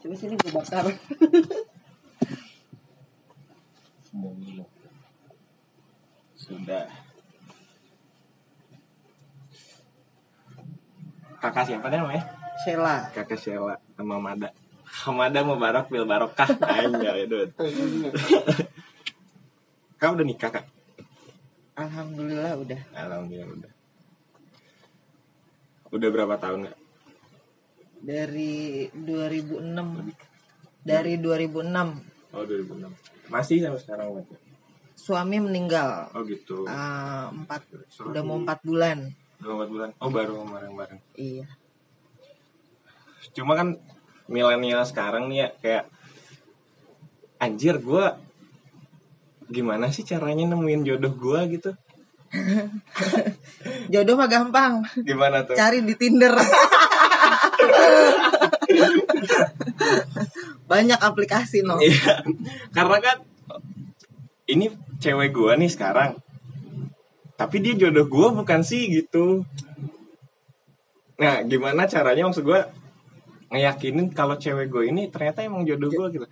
Coba sini gue bakar. Sudah. Kakak siapa namanya? Sheila. Kakak Sheila sama Ahmad. Ahmad mau barok bil barokah aja itu. Kau udah nikah, Kak? Alhamdulillah udah. Alhamdulillah udah. Udah berapa tahun, Kak? Dari 2006. Dari 2006. Oh, 2006. Masih sampai sekarang, Mat? Suami meninggal. Oh, gitu. 4 udah mau 4 bulan. Udah 4 bulan. Oh, baru kemarin. Iya. Cuma kan milenial sekarang nih ya kayak anjir gue gimana sih caranya nemuin jodoh gue gitu. Jodoh mah gampang. Gimana tuh? Cari di Tinder. Banyak aplikasi no. Iya. Karena kan ini cewek gue nih sekarang. Tapi dia jodoh gue bukan sih gitu. Nah, gimana caranya maksud gue ngeyakinin kalau cewek gue ini ternyata emang jodoh gue gitu.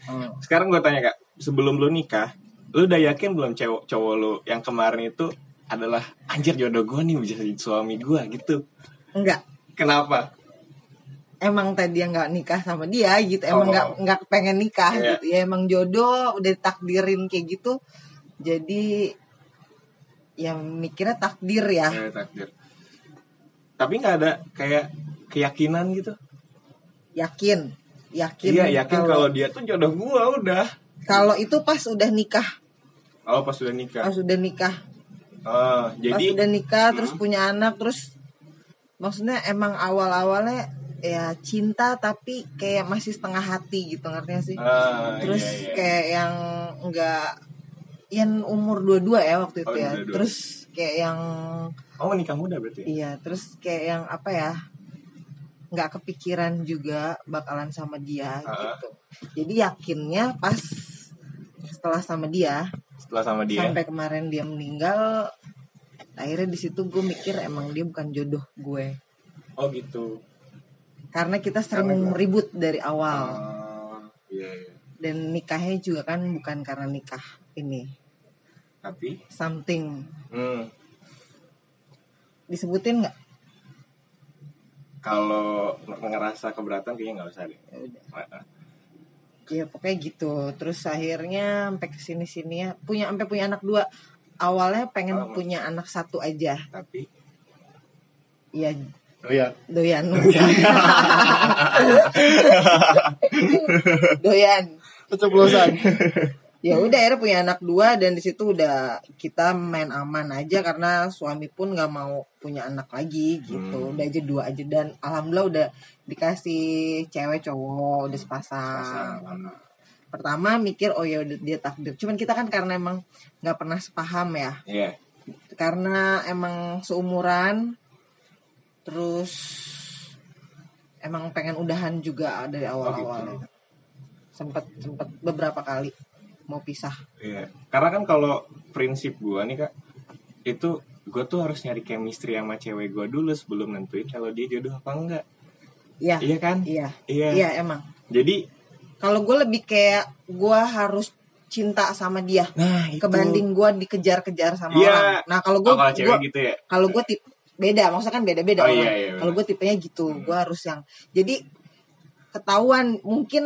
Sekarang gue tanya Kak, sebelum lu nikah, lu udah yakin belum cowok lu yang kemarin itu adalah anjir jodoh gue nih jadi suami gue gitu? Enggak. Kenapa? Emang tadi yang nggak nikah sama dia gitu, emang nggak pengen nikah gitu ya, emang jodoh udah takdirin kayak gitu, jadi ya mikirnya takdir ya. Ya takdir. Tapi nggak ada kayak keyakinan gitu? Yakin. Iya yakin kalau dia tuh jodoh gue udah. Kalau itu pas udah nikah. Oh pas udah nikah. Pas udah nikah. Oh, jadi. Pas udah nikah terus punya anak terus, maksudnya emang awal-awalnya ya cinta tapi kayak masih setengah hati gitu ngertinya sih. Terus iya. Kayak yang enggak yang umur 22 ya waktu itu ya. 22. Terus kayak yang nikah muda berarti. Iya, terus kayak yang apa ya? Enggak kepikiran juga bakalan sama dia gitu. Jadi yakinnya pas setelah sama dia. Sampai kemarin dia meninggal akhirnya di situ gue mikir emang dia bukan jodoh gue. Oh gitu. Karena kita sering ribut dari awal. Iya. Dan nikahnya juga kan bukan karena nikah ini. Tapi something. Disebutin nggak? Kalau ngerasa keberatan kayaknya nggak usah deh. Ya pokoknya gitu. Terus akhirnya sampai kesini-sini ya sampai punya anak 2. Awalnya pengen punya anak 1 aja. Tapi ya Doyan. Keceplosan. Ya udah akhirnya punya anak 2 dan di situ udah kita main aman aja karena suami pun nggak mau punya anak lagi gitu. Udah aja 2 aja dan alhamdulillah udah dikasih cewek cowok udah sepasang. Pertama mikir oh ya udah dia takdir. Cuman kita kan karena emang nggak pernah sepaham ya. Iya. Yeah. Karena emang seumuran. Terus emang pengen udahan juga dari awal-awal. Gitu. Sempet beberapa kali mau pisah. Iya. Karena kan kalau prinsip gue nih Kak, itu gue tuh harus nyari chemistry sama cewek gue dulu sebelum nentuin kalau dia jodoh apa enggak. Iya. Iya kan? Iya. Iya emang. Jadi kalau gue lebih kayak gue harus cinta sama dia. Nah, itu. Kebanding gue dikejar-kejar sama orang. Nah kalau gue gitu ya. Kalau gue beda, maksudnya kan beda-beda orang. Iya. Kalau gue tipenya gitu, gue harus yang jadi ketahuan mungkin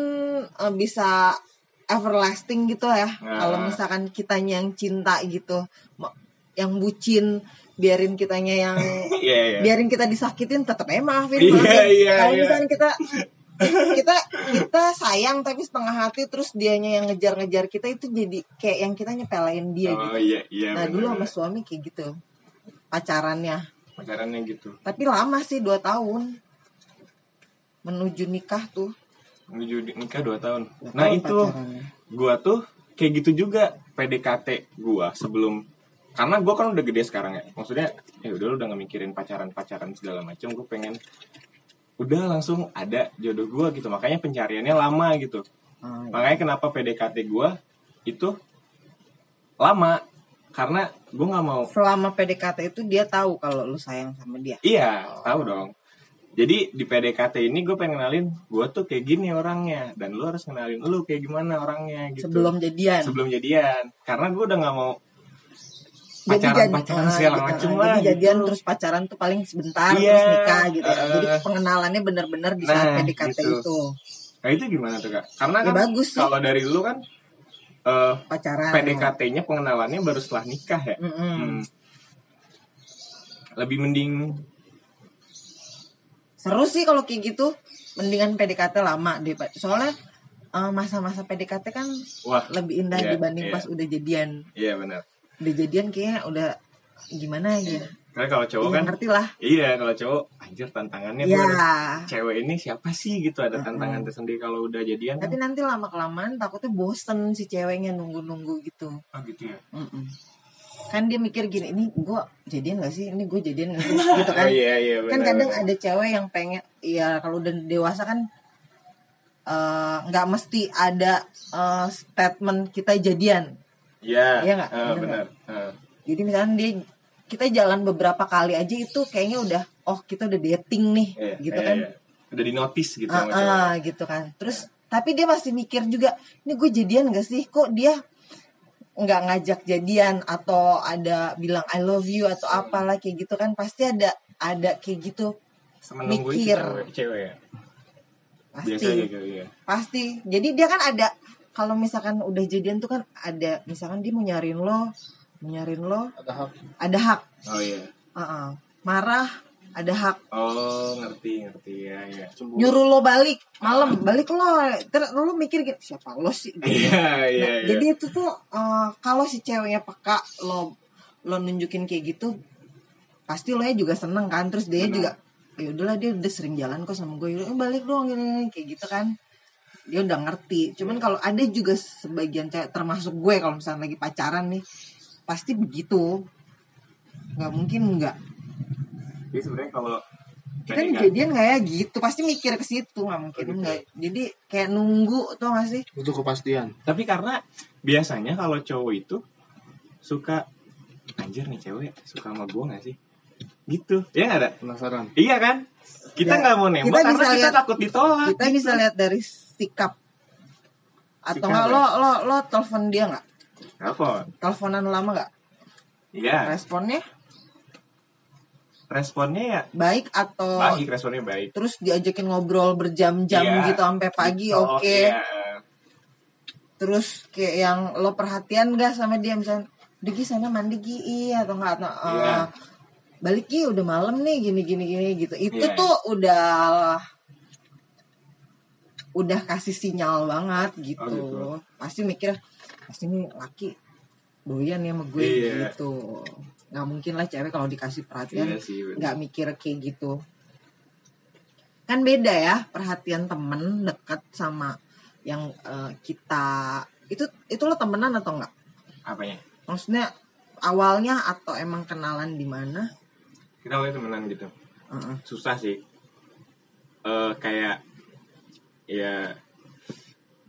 bisa everlasting gitu ya. Kalau misalkan kitanya yang cinta gitu, yang bucin, biarin kitanya yang biarin kita disakitin tetap aja maafin. Kalau misalkan kita sayang tapi setengah hati terus dianya yang ngejar-ngejar kita itu jadi kayak yang kita nyepelain dia gitu. Nah bener. Dulu sama suami kayak gitu pacarannya gitu. Tapi lama sih 2 tahun. Menuju nikah 2 tahun. Nah itu pacarannya. Gua tuh kayak gitu juga PDKT gua sebelum. Karena gua kan udah gede sekarang ya. Maksudnya udah lu udah gak mikirin pacaran segala macam. Gua pengen udah langsung ada jodoh gua gitu. Makanya pencariannya lama gitu. Makanya kenapa PDKT gua itu lama. Karena gue gak mau. Selama PDKT itu dia tahu kalau lu sayang sama dia. Iya, tahu dong. Jadi di PDKT ini gue pengen kenalin, gue tuh kayak gini orangnya, dan lu harus kenalin lu kayak gimana orangnya gitu. Sebelum jadian. Karena gue udah gak mau pacaran segala macem lah. Jadi jadian gitu. Terus pacaran tuh paling sebentar, terus nikah gitu ya. Jadi pengenalannya bener-bener di saat PDKT gitu. Itu. Nah itu gimana tuh Kak? Karena ya kan kalau dari lu kan pacaran, PDKT-nya pengenalannya baru setelah nikah ya. Lebih mending seru sih kalau kayak gitu, mendingan PDKT lama deh Pak. Soalnya masa-masa PDKT kan lebih indah dibanding pas udah jadian. Iya benar. Udah jadian kayaknya udah gimana ya. Karena kalau cowok kan ngerti lah. Iya kalau cowok anjir tantangannya cewek ini siapa sih gitu, ada tantangan tersendiri kalau udah jadian. Tapi nanti lama-kelamaan takutnya bosen si ceweknya nunggu-nunggu gitu. Oh gitu ya. Kan dia mikir gini, ini gue jadian gak sih? Ini gue jadian gak sih? Gitu kan. Iya, bener, kan kadang ada cewek yang pengen, ya kalau udah dewasa kan gak mesti ada statement kita jadian. Iya gak? Bener. Jadi misalnya kita jalan beberapa kali aja itu kayaknya udah, oh kita udah dating nih gitu kan. Udah di notice gitu sama cewek gitu kan. Terus tapi dia masih mikir juga, ini gue jadian gak sih? Kok dia nggak ngajak jadian atau ada bilang I love you atau apalah kayak gitu kan, pasti ada kayak gitu mikir cewek ya? pasti jadi dia kan ada, kalau misalkan udah jadian tuh kan ada, misalkan dia mau nyariin lo ada hak marah ada hak. Oh ngerti ya. Cemburu. Nyuruh lo balik malam balik lo mikir gitu, siapa lo sih gitu. Iya. Jadi itu tuh kalau si ceweknya peka, lo nunjukin kayak gitu pasti lo nya juga seneng kan. Terus dia juga ya udahlah, dia udah sering jalan kok sama gue, balik dong gini kayak gitu kan, dia udah ngerti. Cuman kalau ada juga sebagian cewek termasuk gue kalau misalnya lagi pacaran nih pasti begitu, nggak mungkin nggak. Jadi sebenarnya kalau kita jadian nggak ya gitu, pasti mikir ke situ, nggak mungkin nggak. Jadi kayak nunggu tuh nggak sih? Butuh kepastian. Tapi karena biasanya kalau cowok itu suka anjir nih cewek suka sama gue nggak sih? Gitu, ya nggak ada penasaran. Iya kan? Kita nggak mau nembak karena kita takut ditolak. Kita bisa lihat dari sikap. Atau nggak lo telepon dia nggak? Teleponan lama nggak? Iya. Responnya ya baik. Terus diajakin ngobrol berjam-jam gitu sampai pagi, oke. Terus kayak yang lo perhatian gak sama dia, misalnya Digi sana mandi Gi atau enggak balik Gi udah malam nih gini gitu. Itu tuh udah kasih sinyal banget gitu. Oh, gitu. Pasti mikir pasti nih laki doyan ya sama gue gitu. Nggak mungkin lah cewek kalau dikasih perhatian nggak mikir kayak gitu. Kan beda ya perhatian temen dekat sama yang kita itu lo temenan atau nggak? Apanya? Maksudnya awalnya atau emang kenalan di mana? Kita awalnya temenan gitu. Susah sih. Kayak ya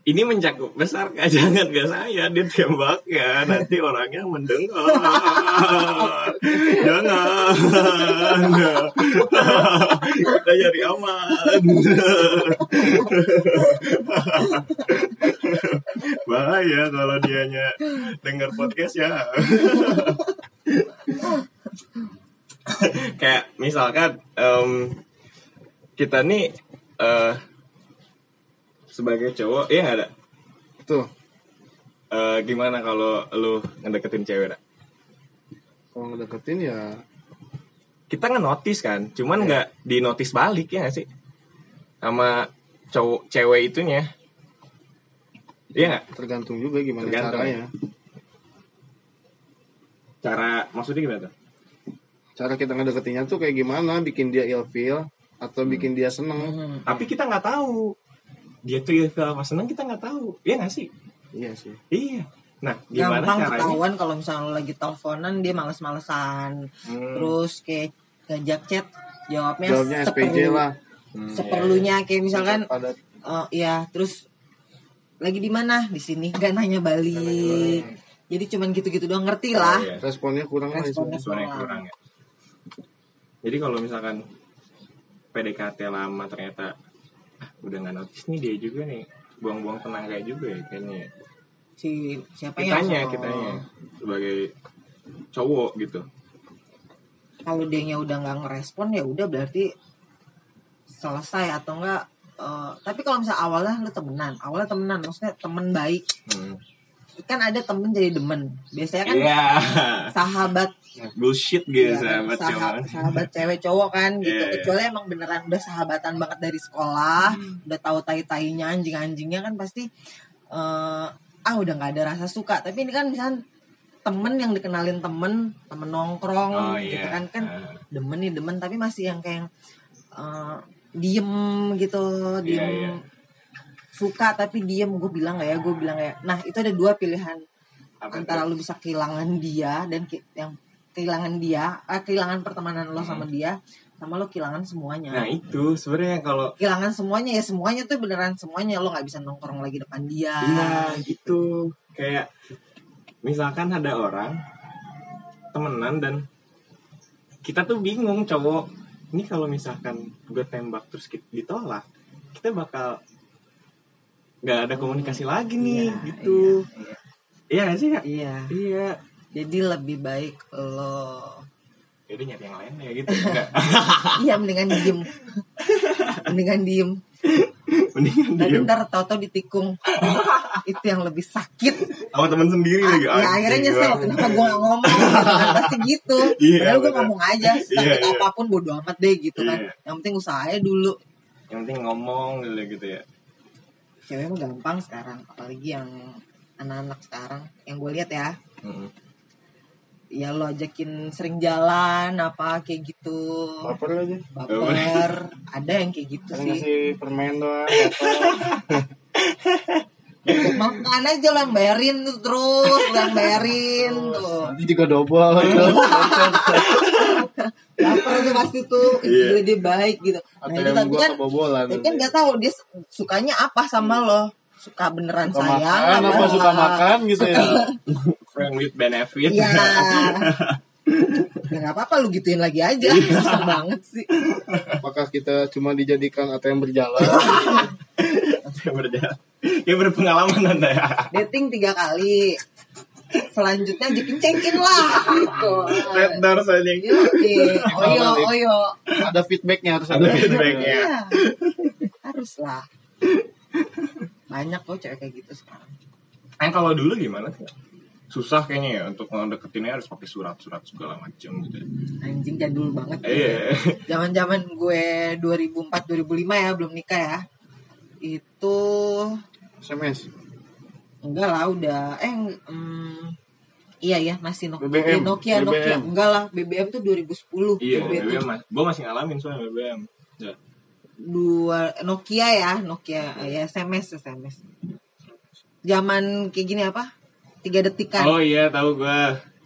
ini mencakup besar, Kak. Jangan gak saya ditembak ya, nanti orangnya mendengar. Jangan. Kita cari aman. Bahaya kalau dianya dengar podcast ya. Kayak misalkan kita nih sebagai cowok, iya gak ada? Tuh gimana kalau lu ngedeketin cewek, Dak? Kalau ngedeketin ya kita nge-notice kan, cuman gak di-notice balik ya gak sih? Sama cowok cewek itunya. Iya gak? Tergantung juga gimana caranya. Cara, maksudnya gimana tuh? Cara kita ngedeketinnya tuh kayak gimana, bikin dia ill-feel atau bikin dia seneng. Tapi kita gak tahu dia tuh ya apa seneng, kita nggak tahu, ya nggak sih? Iya sih. Iya. Nah, gimana gampang caranya? Gampang ketahuan kalau misalnya lo lagi teleponan dia males-malesan, terus kayak ngajak chat jawabnya SPJ lah, seperlunya kayak misalkan, terus lagi di mana? Di sini, nggak nanya balik. Jadi cuman gitu-gitu doang, ngerti lah. Iya. Responnya kurang. Jadi kalau misalkan PDKT lama ternyata udah nggak notice nih dia juga nih, buang-buang tenaga juga ya kayaknya. Si siapa kitanya, ya? Kitanya sebagai cowok gitu. Kalau dia udah nggak ngerespon ya udah berarti selesai atau enggak. Tapi kalau misalnya awalnya temenan, maksudnya temen baik. Kan ada temen jadi demen. Biasanya kan sahabat. Bullshit gitu ya, sahabat cewek cowok kan gitu. Kecuali emang beneran udah sahabatan banget dari sekolah, udah tahu tai-tainya, anjing-anjingnya kan pasti udah nggak ada rasa suka. Tapi ini kan misalnya temen yang dikenalin temen nongkrong gitu kan demen tapi masih yang kayak diem gitu, suka tapi diem. Gue bilang gak ya. Nah itu ada dua pilihan. Apa antara itu? Lu bisa kehilangan dia dan kehilangan pertemanan lo sama dia, sama lo kehilangan semuanya. Nah itu sebenarnya kalau kehilangan semuanya ya semuanya tuh beneran semuanya, lo nggak bisa nongkrong lagi depan dia. Iya gitu. Kayak misalkan ada orang temenan dan kita tuh bingung cowok. Ini kalau misalkan gue tembak terus ditolak, kita bakal nggak ada komunikasi lagi nih, gitu. Iya nggak sih kak? Iya. Jadi lebih baik lo. Jadi nyari yang lain ya gitu. Iya mendingan diem. Mendingan diem. Ntar tau-tau ditikung. Itu yang lebih sakit. Sama teman sendiri lagi. Ya akhirnya nyesel. Kenapa gue gak ngomong? Pasti gitu. Padahal gue ngomong aja. Sakit apapun bodo amat deh gitu kan. Yang penting usahanya dulu. Yang penting ngomong gitu ya. Cewek mah gampang sekarang. Apalagi yang anak-anak sekarang. Yang gue lihat ya. Ya lo ajakin sering jalan apa kayak gitu. Baper. Ada yang kayak gitu sih. Ngasih permen doang. Makan aja lo yang bayarin tuh terus. Nanti juga double. Baper tuh pasti tuh. Gila dia baik gitu. Atau nah, yang buat kebobolan. Tapi kan gak tahu dia sukanya apa sama lo. Suka beneran suka sayang. Suka makan gitu ya. Friend with benefit. Iya. Ya nggak apa-apa lu gituin lagi aja. Susah banget sih. Apakah kita cuma dijadikan ATM berjalan? ATM berjalan. Ya berpengalaman anda ya. Dating 3 kali. Selanjutnya dikencengin lah gitu. Tender saja. Oyo. Ada feedbacknya harus ada feedbacknya. Haruslah. Banyak kok cewek kayak gitu sekarang. Kalau dulu gimana sih? Susah kayaknya ya untuk ngedeketinnya harus pakai surat-surat segala macam gitu. Anjing jadul banget. Iya. Zaman-zaman gue 2004-2005 ya belum nikah ya. Itu SMS. Enggak lah udah iya masih Nokia. Enggak lah BBM tuh 2010. Iya, BBM. Gue masih ngalamin soalnya BBM. Ya. Nokia ya SMS. Zaman kayak gini apa? 3 detikan. Oh iya tahu gue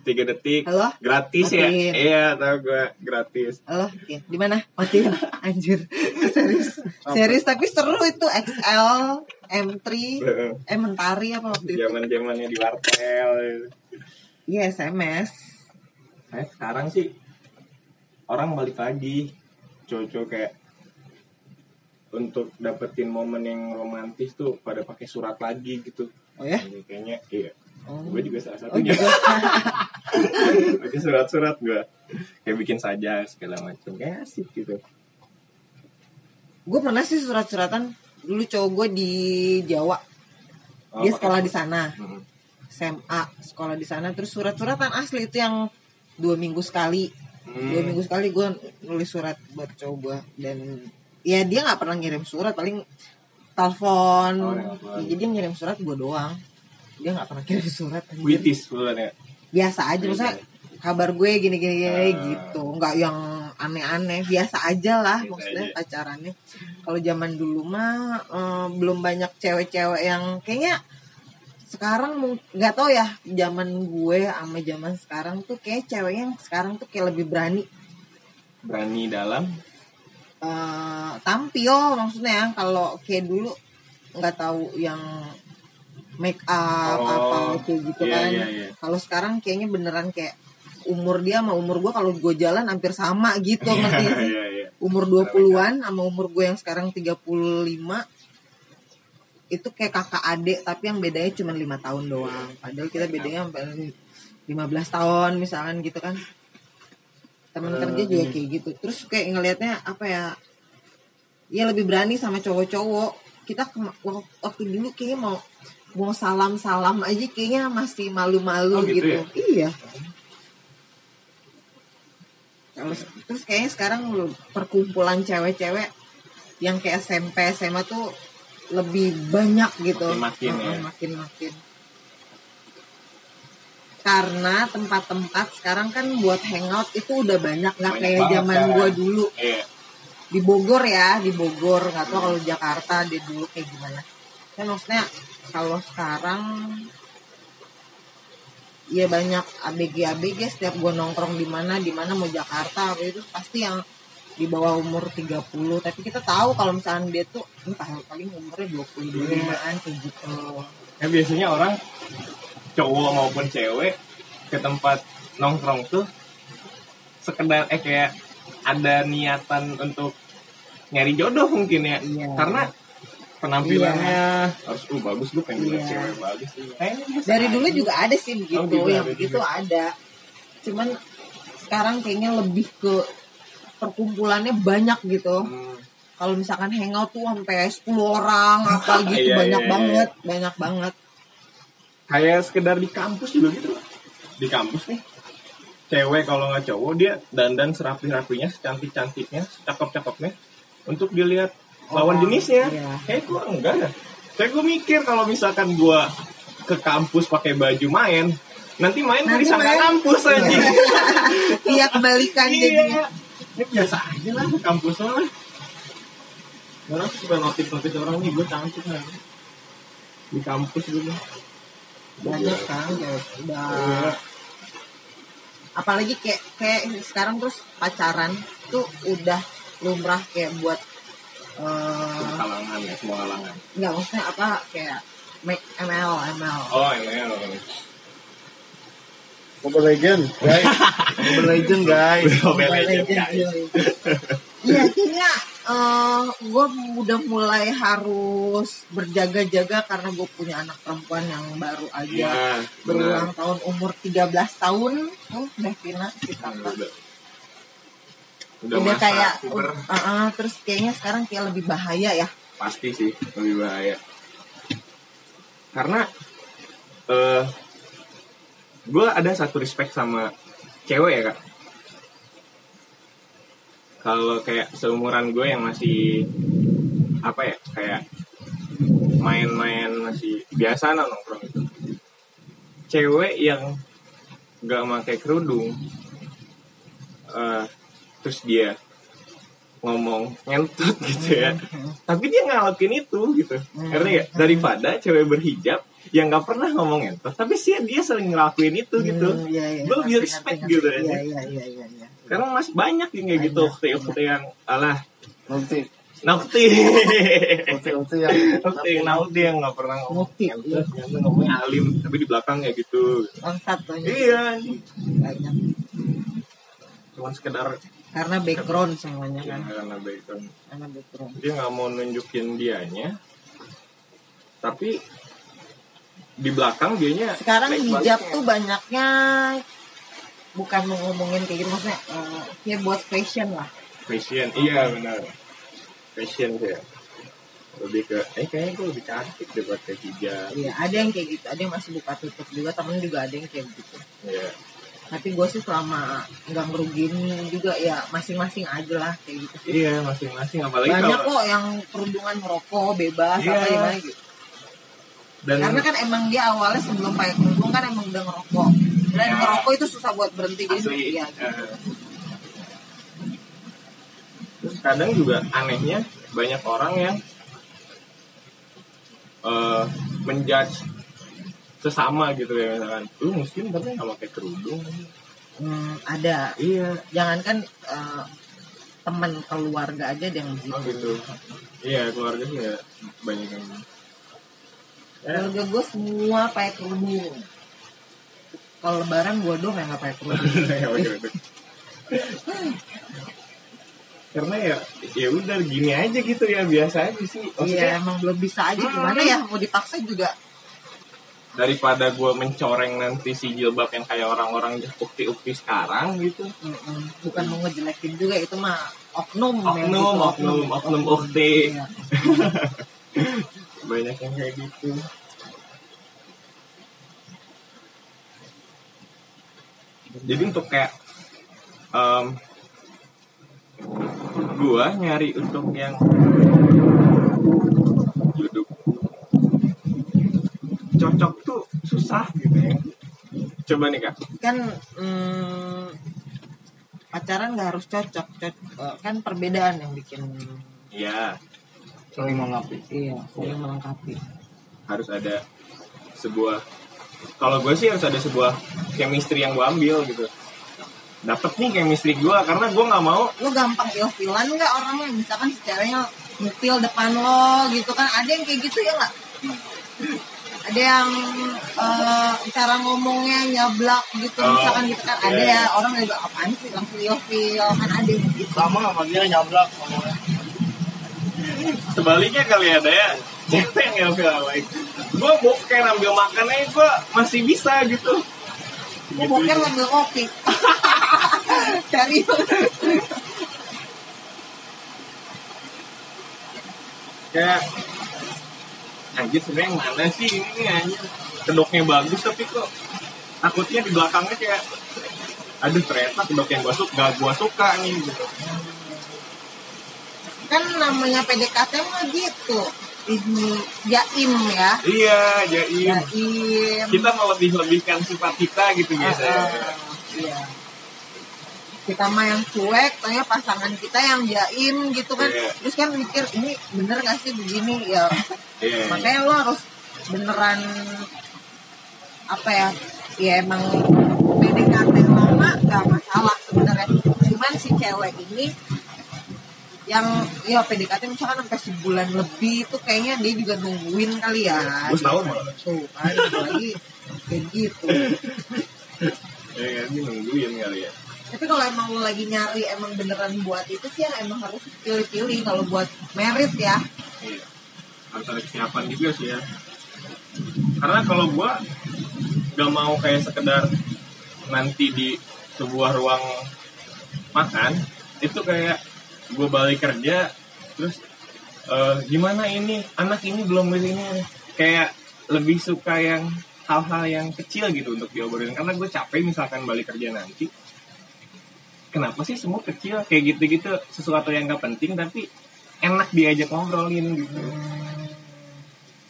3 detik. Halo? Gratis matiin. Ya. Iya tahu gue gratis. Halo, ya. Di mana? Matiin. Anjir. Serius tapi seru itu XL, M3, Mentari apa waktu itu. Zaman-zamannya di wartel. Iya SMS. Nah, sekarang sih orang balik lagi cowok-cowok kayak untuk dapetin momen yang romantis tuh pada pakai surat lagi gitu. Oh ya? Kayaknya iya. Gue juga salah satunya. Pakai surat-surat gue. Kayak bikin saja segala macam. Kayak asik gitu. Gue pernah sih surat-suratan dulu cowok gue di Jawa. Dia sekolah di sana. SMA sekolah di sana terus surat-suratan asli itu yang 2 minggu sekali. 2 minggu sekali gue nulis surat buat cowok gue dan ya dia nggak pernah ngirim surat paling telepon ya, jadi ngirim surat gue doang dia nggak pernah kirim surat puitis sebenarnya biasa aja maksudnya kabar gue gini gitu nggak yang aneh-aneh biasa aja lah biasa maksudnya aja. Pacarannya kalau zaman dulu mah belum banyak cewek-cewek yang kayaknya sekarang nggak tahu ya zaman gue sama zaman sekarang tuh kayak cewek yang sekarang tuh kayak lebih berani dalam tampil maksudnya kalau kayak dulu nggak tahu yang make up apa kayak gitu kan kalau sekarang kayaknya beneran kayak umur dia sama umur gue kalau gue jalan hampir sama gitu ngerti sih umur 20-an sama umur gue yang sekarang 35 itu kayak kakak adik, tapi yang bedanya cuma 5 tahun doang. Padahal kita bedanya sampai 15 tahun misalkan gitu kan. Teman kerja juga kayak gitu. Terus kayak ngelihatnya apa ya? Ya lebih berani sama cowok-cowok. Kita waktu dulu kayaknya mau salam-salam aja kayaknya masih malu-malu gitu. Ya? Iya. Terus kayaknya sekarang perkumpulan cewek-cewek yang kayak SMP, SMA tuh lebih banyak gitu. Makin-makin. Karena tempat-tempat sekarang kan buat hangout itu udah banyak, nggak kayak zaman gua dulu. Iya. Di Bogor ya, nggak tahu kalau Jakarta dia dulu kayak gimana. Kan maksudnya kalau sekarang ya banyak ABG setiap gue nongkrong di mana mau Jakarta itu pasti yang di bawah umur 30, tapi kita tahu kalau misalnya dia tuh paling umurnya 25-an kayak gitu. Ya biasanya orang cowok maupun cewek ke tempat nongkrong tuh sekedar kayak ada niatan untuk nyari jodoh mungkin ya. Iya. Karena penampilannya harus bagus, gue pengen cewek bagus. Dari dulu juga ada sih begitu, yang begitu ada. Cuman sekarang kayaknya lebih ke perkumpulannya banyak gitu. Kalau misalkan hangout tuh sampai 10 orang apa gitu, banyak banget. Kayak sekedar di kampus juga gitu. Di kampus nih, cewek kalau nggak cowok dia dandan serapi-rapinya, secantik-cantiknya, secakep-cakepnya untuk dilihat lawan jenisnya. Kayak gue enggak ya. Kayak gue mikir kalau misalkan gue ke kampus pakai baju main, nanti gue disangka kampus aja. Iya, kebalikan jadinya. Ini biasa aja lah ke kampus lah. Orang suka notif-notif orang nih, gue cantik lah di kampus gitu. Banyak sekarang udah. Apalagi kayak sekarang terus pacaran tuh udah lumrah kayak buat kalangan ya, semua kalangan. Enggak, maksudnya apa kayak make ML. Oh, ML. Mobile Legend guys. Iya, kayaknya gue udah mulai harus berjaga-jaga karena gue punya anak perempuan yang baru aja berulang tahun umur 13 tahun. Devina si Tata. Udah kayak terus kayaknya sekarang kayak lebih bahaya ya. Pasti sih lebih bahaya. Karena gue ada satu respect sama cewek ya kak. Kalau kayak seumuran gue yang masih apa ya, kayak main-main masih biasa nongkrong gitu. Cewek yang gak pakai kerudung terus dia ngomong ngentut gitu ya, tapi dia ngalamin itu gitu, karena ya daripada cewek berhijab yang nggak pernah ngomong ngentut tapi sih dia sering ngelakuin itu gitu, gue lebih respect gitu ya. Karena masih banyak yang kayak gitu, waktu yang alah Nauti yang nggak pernah ngomong ngentut, ngomongnya alim tapi di belakang kayak gitu. Iya, cuma sekedar karena background semuanya kan. Karena background. Dia nggak mau nunjukin dianya, tapi di belakang dianya. Sekarang hijab tuh banyaknya bukan mau ngomongin kayak gitu, maksudnya dia buat fashion lah. Fashion, iya benar. Fashion sih. Lebih ke, kayaknya gue lebih cantik deh buat kayak hijab. Iya, ada yang kayak gitu, ada yang masih buka tutup juga, temen juga ada yang kayak gitu. Iya. Tapi gue sih selama nggak ngerugiin juga ya, masing-masing aja lah kayak gitu. Iya, masing-masing. Apalagi banyak kok yang kerudungan ngerokok bebas apa gimana gitu. Dan karena kan emang dia awalnya sebelum pakai kerudung kan emang udah ngerokok. Dan ngerokok itu susah buat berhenti gitu. Iya. Gitu. Terus kadang juga anehnya banyak orang yang menjudge sesama gitu ya, misalkan lu muslim tapi nggak pakai kerudung. Ada. Iya. Jangankan teman keluarga aja yang begitu. Oh gitu. Iya, keluarga sih ya banyak yang. Keluarga gue semua pakai kerudung. Kalau lebaran gue doang yang nggak pakai kerudung. karena ya udah gini aja gitu ya, biasa aja sih. Iya, emang belum bisa aja, gimana ya, mau dipaksa juga. Daripada gue mencoreng nanti si jilbab yang kayak orang-orang ukti-ukti sekarang gitu. Bukan mau ngejelekin juga, itu mah oknum ukti. Iya. Banyak yang kayak gitu. Jadi untuk kayak gue nyari untuk yang duduk cocok tuh susah gitu ya. Coba nih Kak. Kan pacaran nggak harus cocok, kan perbedaan yang bikin. Iya. Saling melengkapi. Iya, saling melengkapi. Harus ada sebuah, kalau gue sih harus ada sebuah chemistry yang gue ambil gitu. Dapet nih chemistry gue, karena gue nggak mau. Lo gampang ilfilan nggak orangnya? Misalkan secaranya mutil depan lo gitu kan? Ada yang kayak gitu ya nggak? Ada yang cara ngomongnya nyablak gitu, misalkan gitu kan, ada ya orang yang juga apaan sih langsung ilfil kan, ada gitu. Sama sama dia nyablak ngomongnya. Sebaliknya kali ada ya, siapa yang ilfil like? Gue boker ambil makannya gue masih bisa gitu. Gue gitu, boker ambil kopi. Cari. Kayak anjir sebenernya yang mana sih ini anjir, kedoknya bagus tapi kok takutnya di belakangnya kayak aduh ternyata kedok yang gak gue suka nih gitu. Kan namanya PDKT mah gitu, ini jaim ya. Iya, jaim. Kita melebih-lebihkan sifat kita gitu biasanya. Iya. Kita mah yang cuek, tanya pasangan kita yang jaim gitu kan. Yeah. Terus kan mikir, ini bener gak sih begini ya. Yeah. Makanya lo harus beneran, apa ya, ya emang PDKT lama gak masalah sebenarnya. Cuman si cewek ini, yang ya PDKT misalkan sampai sebulan lebih, itu kayaknya dia juga nungguin kali ya. Terus tahun malah. Tuh, kan, lagi kayak gitu. Ya, ini nungguin kali ya. Tapi kalau emang lu lagi nyari emang beneran buat itu sih, emang harus pilih-pilih kalau buat merit ya. Iya. Harus ada kesiapan juga sih ya. Karena kalau gua gak mau kayak sekedar nanti di sebuah ruang makan itu kayak gua balik kerja terus gimana ini anak ini belum ini, kayak lebih suka yang hal-hal yang kecil gitu untuk diobrolin, karena gua capek misalkan balik kerja nanti. Kenapa sih semua kecil kayak gitu-gitu, sesuatu yang gak penting tapi enak diajak ngobrolin gitu.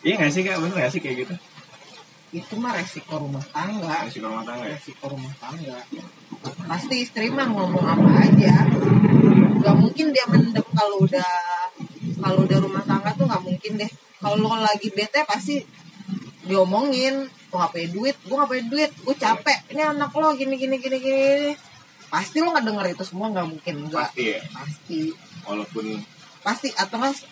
Iya gak sih Kak? Bener gak sih kayak gitu? Itu mah resiko rumah tangga. Pasti istri mah ngomong apa aja. Gak mungkin dia mendem kalau udah rumah tangga tuh gak mungkin deh. Kalau lo lagi bete pasti diomongin, gue gak punya duit, gue capek. Ini anak lo gini. Pasti lo nggak denger itu semua, nggak mungkin enggak. Pasti ya? Pasti. Walaupun pasti, atau mas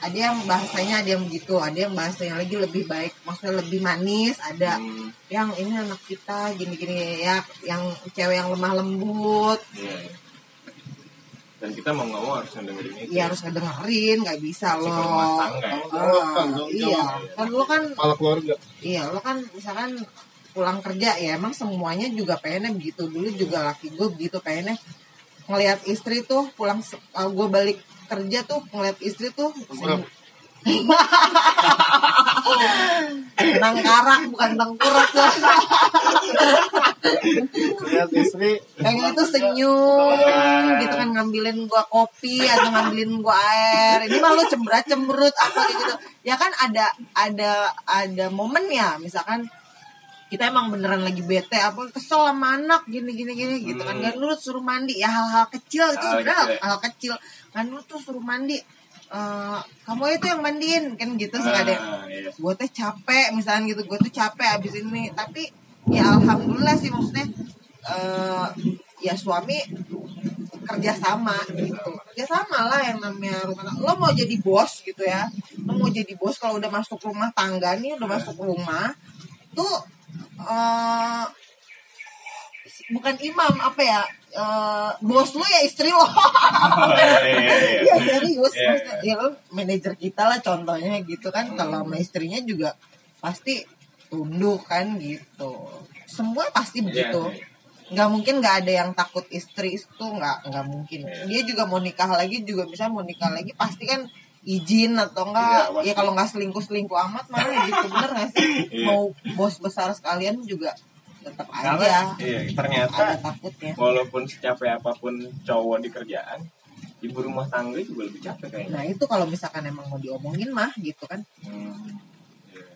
ada yang bahasanya ada yang begitu, ada yang bahasanya lagi lebih baik, maksudnya lebih manis, ada yang ini anak kita gini-gini ya, yang cewek yang lemah lembut. Iya. Dan kita mau nggak mau harus ngedengerin itu. Iya, harus ngedengerin, nggak bisa lo. Iya. Kan lo kan. Kepala keluarga. Iya, lo kan misalkan pulang kerja ya, emang semuanya juga pengennya begitu. Dulu juga laki gue begitu, pengennya ngelihat istri tuh pulang, gue balik kerja tuh ngelihat istri tuh nangkarak bukan tengkurak tuh. Lihat istri pengen itu senyum gitu kan, ngambilin gue kopi atau ngambilin gue air, ini malu cemberut apa gitu ya kan. Ada momennya misalkan kita emang beneran lagi bete apa kesel sama anak gini gitu kan, gak nurut suruh mandi ya, hal-hal kecil itu sebenarnya hal kecil kan, nurut tuh suruh mandi, kamu itu yang mandiin kan gitu suka deh. Gue teh capek misalnya gitu, gue tuh capek abis ini, tapi ya alhamdulillah sih maksudnya ya suami kerjasama lah yang namanya rumah tangga. Lo mau jadi bos gitu ya, lo mau jadi bos kalau udah masuk rumah tangga nih, udah masuk rumah tuh bukan imam apa ya, bos lu ya istri lo. Ya serius, ya lo manajer kita lah contohnya gitu kan. Kalau sama istrinya juga pasti tunduk kan gitu. Semua pasti begitu. Nggak mungkin nggak ada yang takut istri itu, nggak mungkin. Dia juga mau nikah lagi juga, misalnya mau nikah lagi pasti kan izin atau enggak. Ya kalau nggak selingkuh amat malah gitu, bener nggak sih? Mau bos besar sekalian juga tetap aja. Iya, ternyata takutnya. Walaupun secapek apapun cowok di kerjaan, ibu rumah tangga juga lebih capek kayaknya. Nah itu kalau misalkan emang mau diomongin mah gitu kan.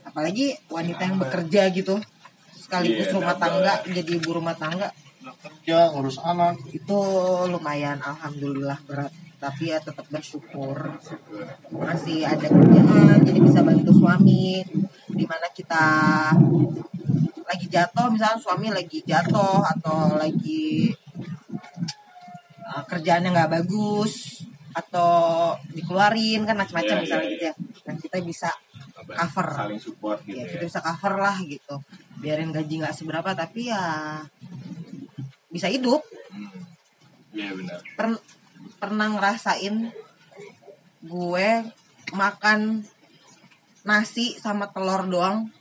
Apalagi wanita yang bekerja gitu, sekaligus rumah tangga, jadi ibu rumah tangga, kerja ngurus anak, itu lumayan alhamdulillah berat. Tapi ya tetap bersyukur masih ada kerjaan, jadi bisa bantu suami. Dimana kita lagi jatuh, misalnya suami lagi jatuh atau lagi kerjaannya nggak bagus atau dikeluarin kan macam-macam misalnya gitu ya. Nah kita bisa cover, saling support gitu ya, kita bisa cover lah gitu. Biarin gaji nggak seberapa tapi ya bisa hidup. Iya benar. Pernah ngerasain gue makan nasi sama telur doang.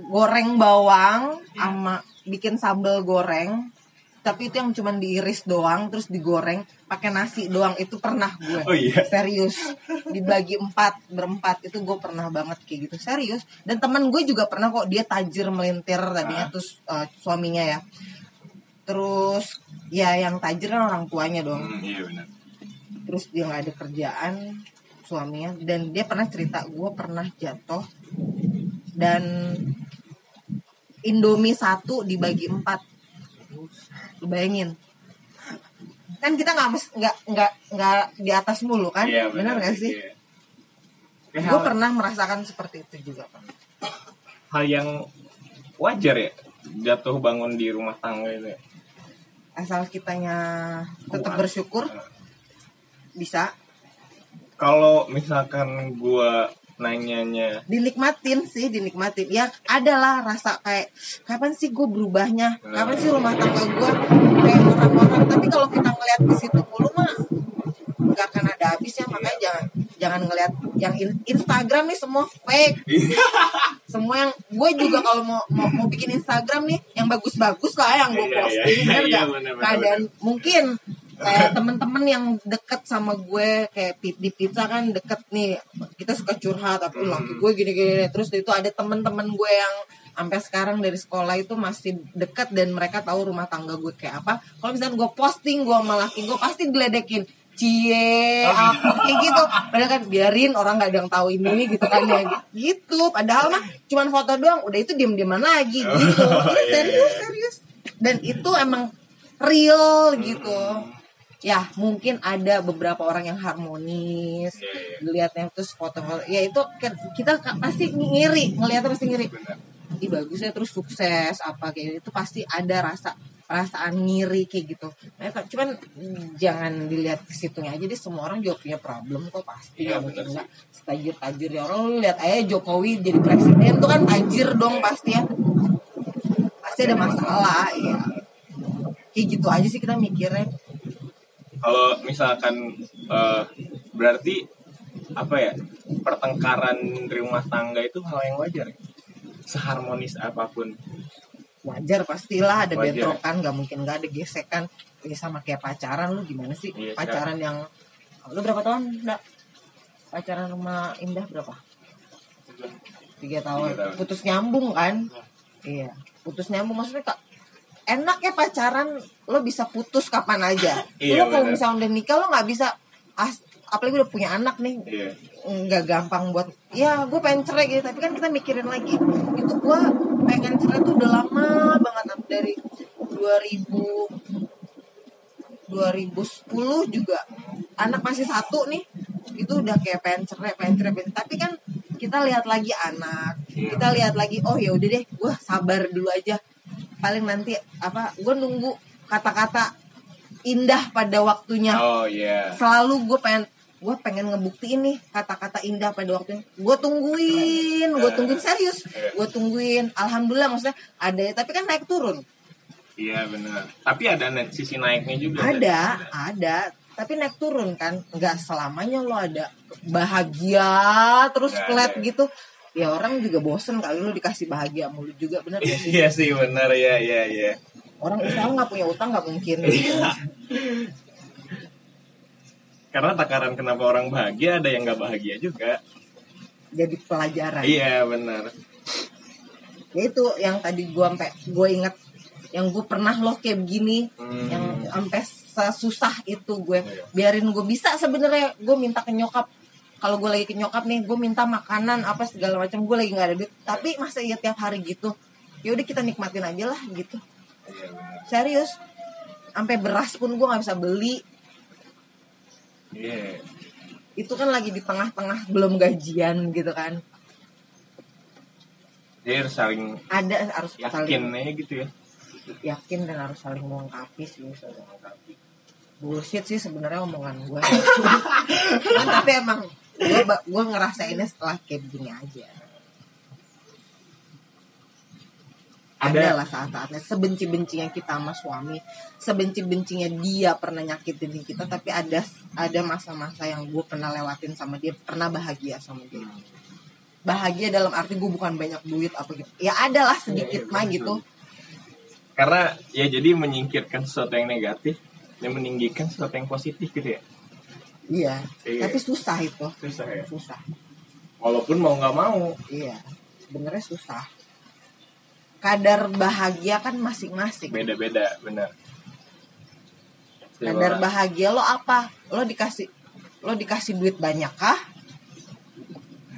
Goreng bawang sama bikin sambal goreng, tapi itu yang cuman diiris doang terus digoreng pakai nasi doang. Itu pernah gue. Serius, dibagi berempat. Itu gue pernah banget kayak gitu, serius. Dan teman gue juga pernah kok, dia tajir melintir tadinya terus suaminya ya. Terus ya yang tajir kan orang tuanya doang. Iya benar. Terus dia nggak ada kerjaan suaminya, dan dia pernah cerita, gue pernah jatuh dan Indomie 1 dibagi 4. Lu bayangin. Kan kita nggak di atas mulu kan? Iya, benar nggak sih? Iya. Gue pernah merasakan seperti itu juga, Pak. Hal yang wajar ya, jatuh bangun di rumah tangga itu. Ya? Asal kitanya tetap bersyukur, bisa. Kalau misalkan gue nanyanya dinikmatin ya, adalah rasa kayak kapan sih gue berubahnya, kapan sih rumah tangga gue kayak orang-orang. Tapi kalau kita ngeliat di situ mulu mah nggak akan ada habisnya. Makanya jangan ngeliat yang Instagram nih semua fake. Semua yang gue juga kalau mau bikin Instagram nih yang bagus-bagus lah yang gue posting, keadaan mungkin kayak temen-temen yang deket sama gue, kayak di pizza kan deket nih, kita suka curhat tapi laki gue gini-gini. Terus itu ada temen-temen gue yang sampai sekarang dari sekolah itu masih deket, dan mereka tahu rumah tangga gue kayak apa. Kalau misalnya gue posting gue sama laki gue pasti diledekin, cie aku kayak gitu. Padahal kan biarin, orang nggak ada yang tahu ini gitu kan ya gitu. Padahal mah cuman foto doang, udah itu diem-dieman lagi gitu. Serius dan itu emang real gitu. Ya mungkin ada beberapa orang yang harmonis, dilihatnya terus foto-foto. Ya itu kita pasti ngiri, ngelihatnya pasti ngiri. Ih bagusnya, terus sukses apa kayak gitu, pasti ada perasaan ngiri kayak gitu. Nah, cuman jangan dilihat ke situnya aja deh, semua orang juga punya problem kok pasti. Ya mungkin enggak tajir-tajir ya orang, lihat aja Jokowi jadi presiden tuh kan tajir dong pasti ya. Pasti ada masalah ya. Kayak gitu aja sih kita mikirnya. Kalau misalkan berarti apa ya, pertengkaran rumah tangga itu hal yang wajar ya? Seharmonis apapun wajar, pastilah ada bentrokan, nggak mungkin nggak ada gesekan. Ya sama kayak pacaran, lu gimana sih? Iya, pacaran kan? Yang lu berapa tahun? Nggak, pacaran sama Indah berapa? 3 tahun. Putus nyambung kan? Iya, putus nyambung maksudnya Kak. Enaknya pacaran lo bisa putus kapan aja. Lo kalau misalnya udah nikah lo nggak bisa, apalagi udah punya anak nih, nggak gampang buat. Ya gue pengen cerai gitu, tapi kan kita mikirin lagi. Itu gue pengen cerai tuh udah lama banget, dari 2010 juga anak masih 1 nih. Itu udah kayak pengen cerai. Tapi kan kita lihat lagi anak, kita lihat lagi. Oh ya udah deh, gue sabar dulu aja. Paling nanti gue nunggu kata-kata indah pada waktunya. Selalu gue pengen ngebuktiin nih kata-kata indah pada waktunya. Gue tungguin serius. Alhamdulillah maksudnya ada, tapi kan naik turun. Iya benar. Tapi ada sisi naiknya juga. Ada. Tapi naik turun kan. Nggak selamanya lo ada bahagia terus flat gitu. Ya orang juga bosen kali lo dikasih bahagia mulu juga, benar ya? Iya sih benar ya. Orang Islam nggak punya utang nggak mungkin. Karena takaran kenapa orang bahagia ada yang nggak bahagia juga. Jadi pelajaran. Iya benar. Ya itu yang tadi gue inget yang gue pernah loh kayak begini, yang sampai susah itu gue biarin gue bisa sebenarnya. Gue minta ke nyokap, kalau gue lagi ke nyokap nih gue minta makanan apa segala macam, gue lagi nggak ada duit. Tapi masa iya tiap hari gitu, ya udah kita nikmatin aja lah gitu. Serius, sampai beras pun gue nggak bisa beli. Yeah. Itu kan lagi di tengah-tengah belum gajian gitu kan. Jadi harus saling ada, harus yakin aja gitu ya. Yakin dan harus saling melengkapi sih. Bullshit sih sebenarnya omongan gue. Tapi emang gue ngerasainnya setelah kayak begini aja. Adalah saat-saatnya sebenci-bencinya kita sama suami, sebenci-bencinya dia pernah nyakitin kita, tapi ada masa-masa yang gue pernah lewatin sama dia, pernah bahagia sama dia. Bahagia dalam arti gue bukan banyak duit apa gitu. Ya adalah sedikit mah gitu. Karena ya jadi menyingkirkan sesuatu yang negatif dan meninggikan sesuatu yang positif gitu ya. Iya. Tapi susah itu. Susah ya. Susah. Walaupun mau nggak mau. Iya. Sebenarnya susah. Kadar bahagia kan masing-masing. Beda-beda, benar. Kadar bahagia lo apa? Lo dikasih duit banyak kah?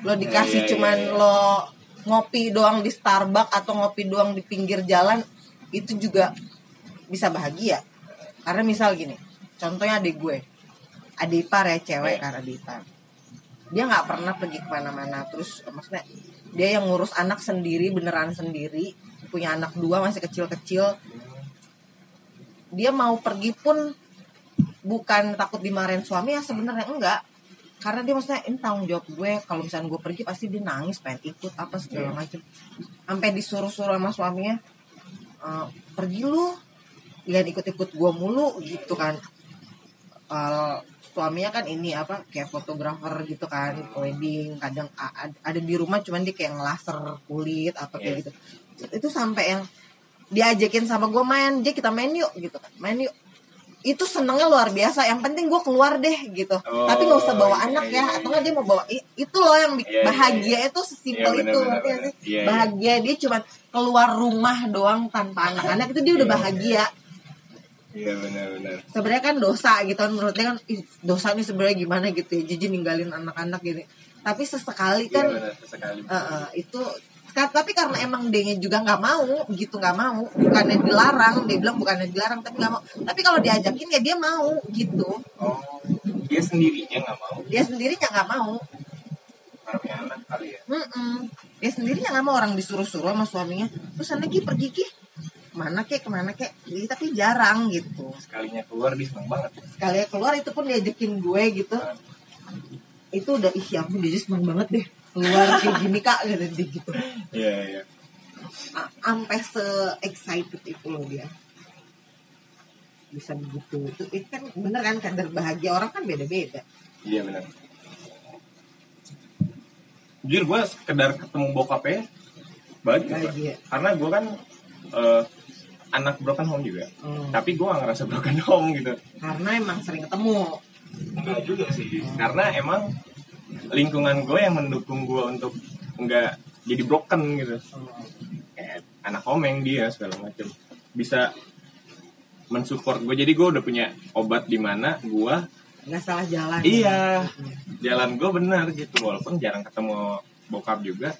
Lo dikasih cuman lo ngopi doang di Starbucks atau ngopi doang di pinggir jalan, itu juga bisa bahagia. Karena misal gini, contohnya adik gue. Adik ipar ya, cewek kan adik ipar. Dia nggak pernah pergi kemana-mana, terus maksudnya dia yang ngurus anak sendiri, beneran sendiri, punya anak dua masih kecil-kecil. Dia mau pergi pun bukan takut dimarahin suami ya sebenarnya, enggak. Karena dia maksudnya ini tanggung jawab gue, kalau misalnya gue pergi pasti dia nangis pengen ikut apa segala macam. Sampai disuruh-suruh sama suaminya, pergi lu, jangan ikut-ikut gue mulu gitu kan. Suaminya kan ini apa kayak fotografer gitu kan, wedding, kadang ada di rumah cuman dia kayak ngelaser kulit atau kayak gitu. Itu sampai yang diajakin sama gue main, dia kita main yuk gitu kan, main yuk. Itu senengnya luar biasa, yang penting gue keluar deh gitu. Oh, tapi gak usah bawa anak ya, atau gak dia mau bawa, itu loh yang bahagia itu sesimpel itu. Bahagia dia cuman keluar rumah doang tanpa anak-anak, itu dia udah bahagia. Iya benar. Sebenarnya kan dosa gitu kan, menurutnya kan dosa ini sebenarnya gimana gitu ya, jadi ninggalin anak-anak gini. Tapi sesekali kan itu tapi karena emang dia juga nggak mau gitu, nggak mau, bukannya dilarang, dia bilang bukannya dilarang tapi nggak mau. Tapi kalau diajakin ya dia mau gitu. Oh, dia sendirinya nggak mau. Dia sendirinya nggak mau. Karena anak kali ya. Dia sendirinya nggak mau, orang disuruh-suruh sama suaminya. Terus anaknya pergi ki. Kemana kek, tapi jarang gitu. Sekalinya keluar dia seneng banget. Sekalinya keluar itu pun diajakin gue gitu. Itu udah ampun dia seneng banget deh keluar kayak gini kak gitu. Iya. Sampai se-excited itu loh dia. Bisa begitu. Itu kan bener kan, kadar bahagia orang kan beda-beda. Iya bener. Jujur gue sekedar ketemu bokapnya bahagia. Karena gue kan anak broken home juga, tapi gue gak ngerasa broken home gitu. Karena emang sering ketemu. Enggak juga sih, karena emang lingkungan gue yang mendukung gue untuk nggak jadi broken gitu. Kayak anak homeng dia segala macam, bisa mensupport gue. Jadi gue udah punya obat di mana gue nggak salah jalan. Iya, jalan gue benar gitu, walaupun jarang ketemu bokap juga.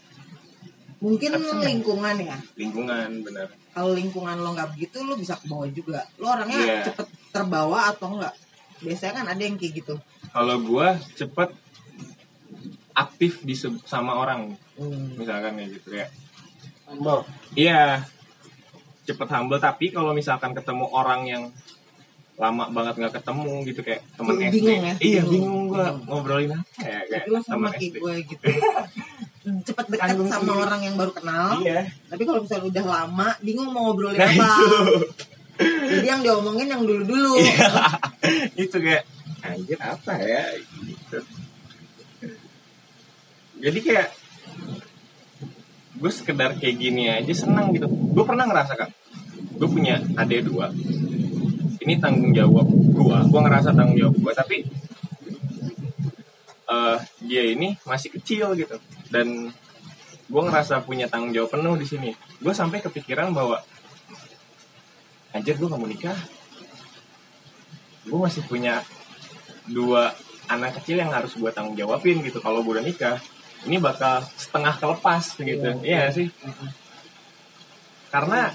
Mungkin lingkungan ya. Lingkungan benar. Kalau lingkungan lo nggak begitu, lo bisa kebawa juga. Lo orangnya cepet terbawa atau enggak? Biasanya kan ada yang kayak gitu. Kalau gue cepet aktif di sama orang, misalkan kayak gitu ya. Humble. Iya, cepet humble. Tapi kalau misalkan ketemu orang yang lama banget nggak ketemu gitu kayak temen SD. Bingung ya? Iya bingung gue ngobrolin apa kayak temen SD. Gue gitu. Cepet dekat sama orang yang baru kenal. Iya. Tapi kalau misalnya udah lama bingung mau ngobrolin apa. Jadi yang diomongin yang dulu-dulu. Itu kayak anjir apa ya gitu. Jadi kayak gue sekedar kayak gini aja senang gitu. Gue pernah ngerasa kan, gue punya adik dua, ini tanggung jawab gue ngerasa tanggung jawab gue, tapi dia ini masih kecil gitu, dan gue ngerasa punya tanggung jawab penuh di sini. Gue sampai kepikiran bahwa anjir gue gak mau nikah, gue masih punya dua anak kecil yang harus gue tanggung jawabin gitu. Kalau gue udah nikah, ini bakal setengah kelepas gitu, iya sih. Karena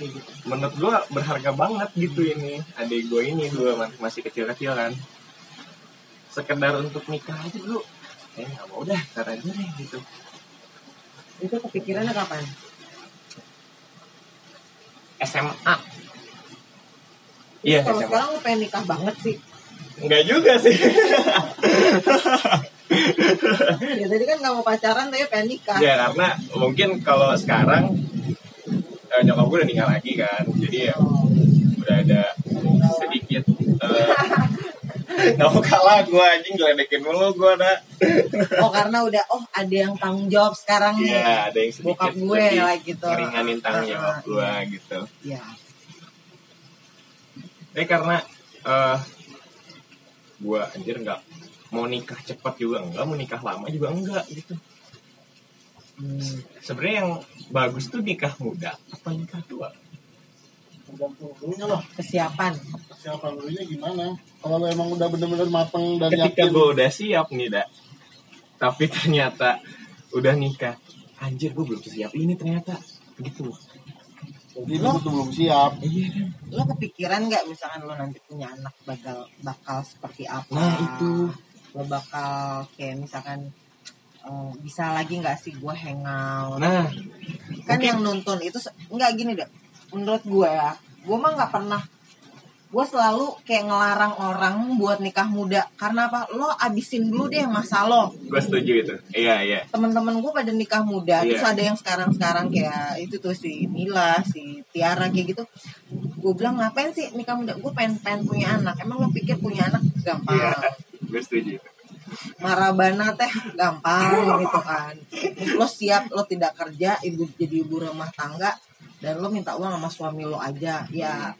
menurut gue berharga banget gitu ini. Adik gue ini gue masih kecil-kecil kan. Sekedar untuk nikah aja dulu. Gak mau dah, ntar aja deh gitu. Itu kepikirannya kapan? SMA. Iya, kalau SMA. Sekarang lu pengen nikah banget sih? Enggak juga sih. Ya tadi kan gak mau pacaran tapi pengen nikah. Ya karena mungkin kalau sekarang nyokap gue udah nikah lagi kan, jadi ya udah ada sedikit gak mau kalah gue anjing, ngeledekin mulu gue nak. Oh karena udah ada yang tanggung jawab sekarang nih. Iya ada yang sedikit bokap gue lah gitu, ngeringanin tanggung jawab gue gitu. Iya. Tapi karena gue anjir gak mau nikah cepet juga enggak, mau nikah lama juga enggak gitu. Sebenarnya yang bagus tuh nikah muda apa nikah tua? Tergantung dulunya loh. Kesiapan. Kesiapan dulunya gimana? Kalau emang udah bener-bener mateng dan yakin. Ketika gue udah siap nih, Da. Tapi ternyata udah nikah. Anjir, gue belum siap ini ternyata. Gitu loh. Jadi lo belum siap. Iya kan? Lo kepikiran nggak misalkan lo nanti punya anak bakal seperti apa? Nah itu. Lo bakal kayak misalkan. Oh, bisa lagi nggak sih gue hangout? Nah, kan okay. Yang nonton itu nggak gini deh. Menurut gue ya, gue mah nggak pernah. Gue selalu kayak ngelarang orang buat nikah muda. Karena apa? Lo abisin dulu deh masa lo. Gue setuju itu. Iya. Temen-temen gue pada nikah muda. Yeah. Terus ada yang sekarang kayak itu tuh si Mila, si Tiara kayak gitu. Gue bilang ngapain sih nikah muda? Gue pengen punya anak. Emang lo pikir punya anak gampang? Yeah. Gue setuju itu. Marabana teh gampang gitu kan. Lo siap, lo tidak kerja, jadi ibu rumah tangga, dan lo minta uang sama suami lo aja. Ya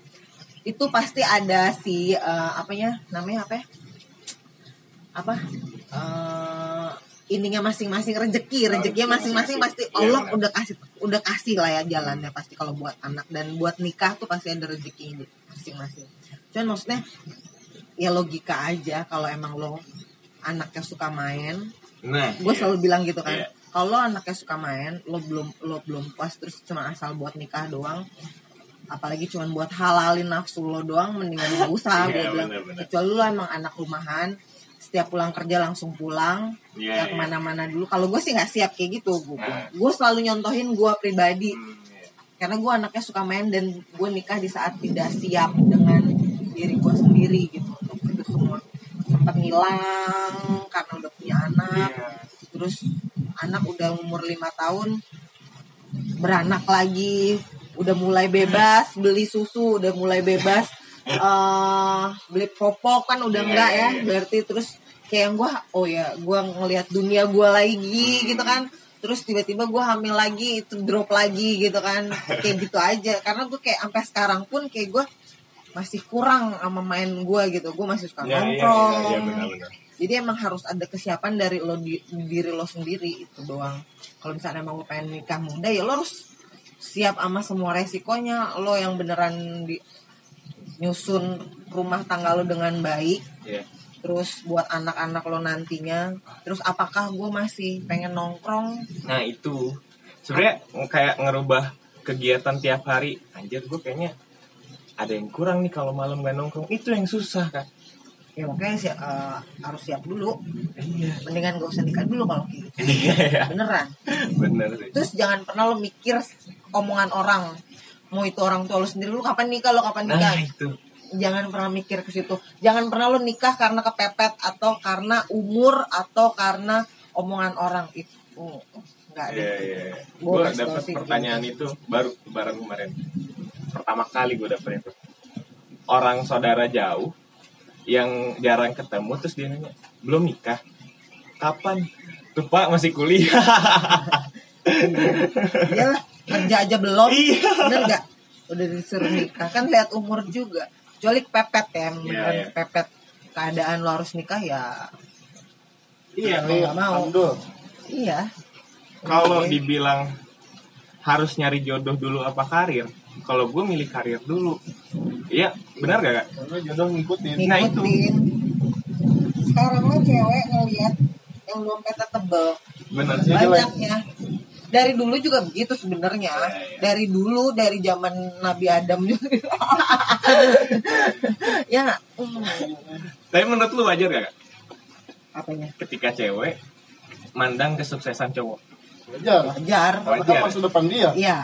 itu pasti ada si ininya masing-masing, rezekinya masing-masing pasti Allah udah kasih lah ya jalannya pasti kalau buat anak dan buat nikah tuh pasti ada rezekinya masing-masing. Cuman maksudnya ya logika aja kalau emang lo anaknya suka main, nah, gue selalu bilang gitu kan. Yeah. Kalau anaknya suka main, lo belum puas terus cuma asal buat nikah doang, apalagi cuma buat halalin nafsu lo doang, mendingan gak usah. Gue bilang, kecuali lo emang anak rumahan, setiap pulang kerja langsung pulang, ya kemana-mana dulu. Kalau gue sih nggak siap kayak gitu, gue selalu nyontohin gue pribadi, karena gue anaknya suka main dan gue nikah di saat tidak siap dengan diri gue sendiri gitu. Sempat ngilang karena udah punya anak, terus anak udah umur 5 tahun beranak lagi, udah mulai bebas beli susu, udah mulai bebas beli popok kan udah enggak ya, berarti terus kayak gue ngelihat dunia gue lagi gitu kan, terus tiba-tiba gue hamil lagi, itu drop lagi gitu kan, kayak gitu aja. Karena gue kayak sampai sekarang pun kayak gue masih kurang sama main gue gitu. Gue masih suka nongkrong. Iya, jadi emang harus ada kesiapan dari lo diri lo sendiri itu doang. Kalau misalnya emang lo pengen nikah muda ya lo harus siap sama semua resikonya. Lo yang beneran nyusun rumah tangga lo dengan baik. Yeah. Terus buat anak-anak lo nantinya. Terus apakah gue masih pengen nongkrong? Nah itu sebenarnya kayak ngerubah kegiatan tiap hari. Anjir gue kayaknya ada yang kurang nih kalau malam gak nongkrong. Itu yang susah kan. Ya makanya sih harus siap dulu. Iya. Mendingan gak usah nikah dulu kalau gitu. Iya. Beneran. Bener sih. Terus jangan pernah lo mikir omongan orang. Mau itu orang tua lo sendiri, lo kapan nikah. Nah itu. Jangan pernah mikir ke situ. Jangan pernah lo nikah karena kepepet, atau karena umur, atau karena omongan orang. Itu gak ada. Iya. Gue dapet pertanyaan gitu. Itu baru kemarin. Pertama kali gue dapet itu, orang saudara jauh yang jarang ketemu, terus dia nanya, belum nikah? Kapan? Tuh Pak, masih kuliah. Iyalah, kerja aja belum. Iya. Bener gak? Udah disuruh nikah. Kan lihat umur juga. Kecuali pepet ya, beneran pepet. Keadaan lo harus nikah ya. Iya, lo gak mau. Iya. Kalau dibilang harus nyari jodoh dulu apa karir? Kalau gue milih karir dulu. Iya, benar gak Kak? Karena jodoh ngikutin. Nah itu. Sekarang lo cewek ngeliat yang dompetnya tebel. Benar sih. Banyaknya. Dari dulu juga begitu sebenarnya. Ya. Dari dulu, dari zaman Nabi Adam juga. Ya gak? Tapi menurut lu wajar gak Kak? Apanya? Ketika cewek mandang kesuksesan cowok. Wajar. Wajar. Masuk depan dia. Iya.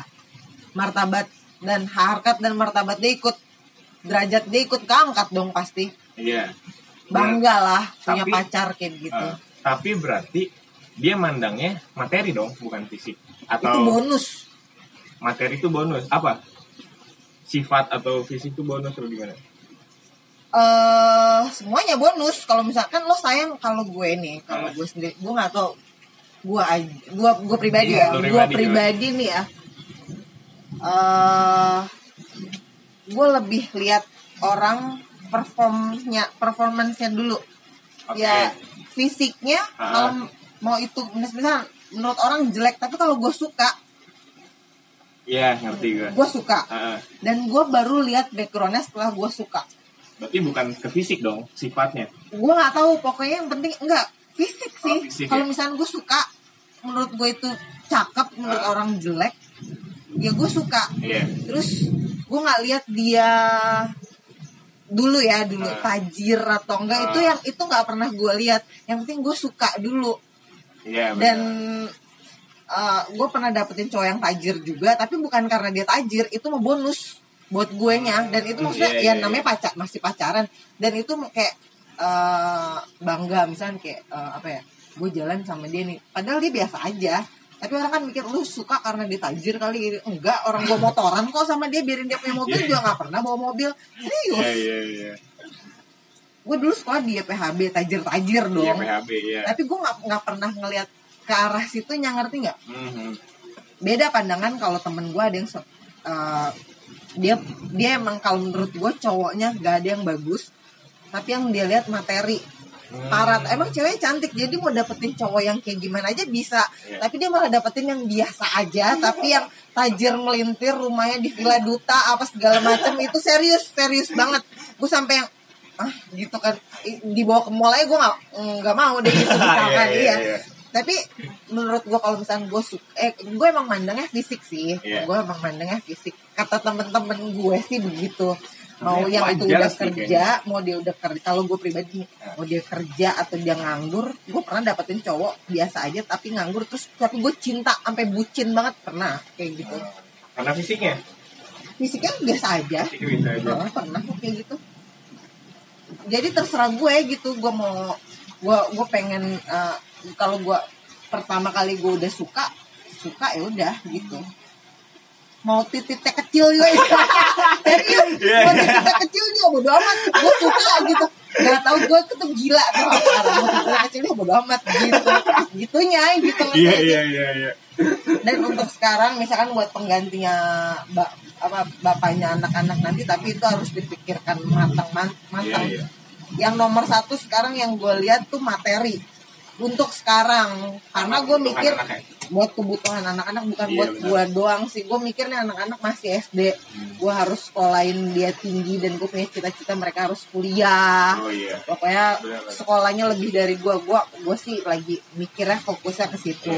Martabat dan harkat dan martabat dia ikut, derajat dia ikut keangkat dong pasti. Iya. Bangga lah punya pacar kayak gitu. Tapi berarti dia mandangnya materi dong, bukan fisik. Atau itu bonus. Materi itu bonus. Apa? Sifat atau fisik itu bonus atau gimana? Semuanya bonus. Kalau misalkan lo sayang, kalau gue nih, kalau gue sendiri, gue nggak tau. Gue pribadi ya. Gue pribadi nih ya. Gue lebih lihat orang performance-nya dulu. Okay. Ya fisiknya kalau mau itu misalnya menurut orang jelek, tapi kalau gue suka. Iya, ngerti gue. Gue suka. Dan gue baru lihat background-nya setelah gue suka. Berarti bukan ke fisik dong sifatnya. Gue nggak tahu, pokoknya yang penting enggak fisik sih. Oh, kalau misalnya gue suka, menurut gue itu cakep, menurut orang jelek, ya gue suka. Yeah. Terus gue nggak lihat dia dulu ya, dulu tajir atau enggak, itu yang itu nggak pernah gue lihat. Yang penting gue suka dulu. Yeah, dan gue pernah dapetin cowok yang tajir juga, tapi bukan karena dia tajir, itu mau bonus buat gue nya. Dan itu maksudnya ya namanya pacar, masih pacaran, dan itu kayak bangga misalnya kayak apa ya, gue jalan sama dia nih, padahal dia biasa aja, tapi orang kan mikir lu suka karena dia tajir kali. Enggak, orang gue motoran kok sama dia, biarin dia punya mobil juga nggak pernah bawa mobil, serius. Gue dulu sekolah di YPHB, tajir dong. YPHB, tapi gue nggak pernah ngelihat ke arah situ, ngerti nggak? Beda pandangan kalau temen gue ada yang dia emang kalau menurut gue cowoknya gak ada yang bagus, tapi yang dia lihat materi. Parat, emang cewek cantik, jadi mau dapetin cowok yang kayak gimana aja bisa. Tapi dia malah dapetin yang biasa aja, tapi yang tajir melintir, rumahnya di Villa Duta apa segala macam. Itu serius banget. Gue sampai yang gitu kan, dibawa ke mall aja gue nggak mau deh gitu misalkan. Tapi menurut gue kalau misalnya gue suka, gue emang mandangnya fisik sih. Gue emang mandangnya fisik. Kata temen-temen gue sih begitu. Mau yang itu udah kerja, kayaknya. Mau dia udah kerja. Kalau gue pribadi, mau dia kerja atau dia nganggur, gue pernah dapetin cowok biasa aja tapi nganggur, terus tapi gue cinta sampai bucin banget, pernah kayak gitu. Karena fisiknya? Fisiknya biasa aja. Pernah kayak gitu. Jadi terserah gue gitu. Gue mau, gue pengen. Kalau gue pertama kali gue udah suka ya udah gitu. Mau titiknya kecil juga, serius. Mau titiknya kecil juga bodo amat. Gue suka gitu. Gak tau gue ketemu gila tuh. Mau titiknya kecil juga bodo amat gitu. Gitunya gitu. Iya. Dan untuk sekarang misalkan buat penggantinya bapaknya anak-anak nanti, tapi itu harus dipikirkan matang. Yang nomor satu sekarang yang gue lihat tuh materi. Untuk sekarang, karena gue mikir buat kebutuhan anak-anak, bukan buat gue doang sih. Gue mikirnya anak-anak masih SD, gue harus sekolahin dia tinggi, dan gue punya cita-cita mereka harus kuliah. Pokoknya sekolahnya lebih dari gue. Gue sih lagi mikirnya fokusnya ke situ.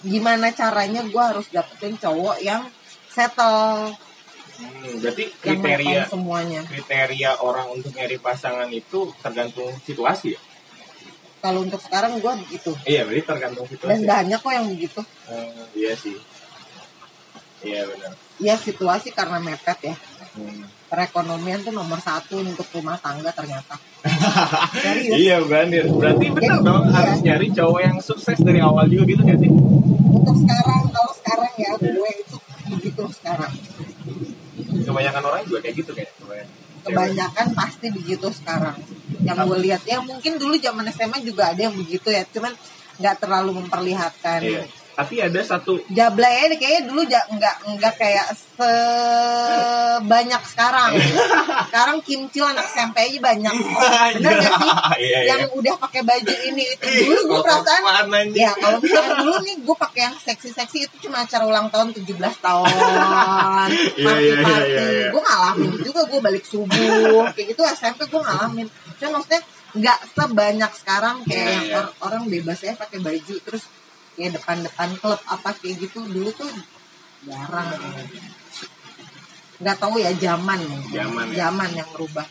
Gimana caranya gue harus dapetin cowok yang settle. Berarti yang kriteria orang untuk nyari pasangan itu tergantung situasi ya? Kalau untuk sekarang gue begitu. Iya, berarti tergantung situasi. Dan banyak kok yang begitu. Iya sih. Iya benar. Iya, situasi karena mepet ya. Perekonomian tuh nomor satu untuk rumah tangga ternyata. Serius. Iya benar. Berarti benar dong harus nyari cowok yang sukses dari awal juga gitu nggak sih? Untuk sekarang, kalau sekarang ya gue itu begitu sekarang. Kebanyakan orang juga kayak gitu kayaknya. kebanyakan pasti begitu sekarang. Yang gue lihat ya mungkin dulu zaman SMA juga ada yang begitu ya, cuman nggak terlalu memperlihatkan. Iya. Tapi ada satu jablenya kayaknya dulu nggak kayak sebanyak sekarang. Sekarang kimcil anak SMP aja banyak. Benar nggak sih? Iya, yang iya. Udah pakai baju ini itu dulu gue perasaan. Ya kalau misalnya dulu nih gue pakai yang seksi-seksi itu cuma acara ulang tahun 17 tahun. Party. Gue ngalamin juga, gue balik subuh kayak gitu SMP gue ngalamin. Cuma maksudnya nggak sebanyak sekarang kayak orang bebasnya pakai baju terus. Ya depan-depan klub apa kayak gitu dulu tuh jarang. Nggak tahu ya zaman yang berubah.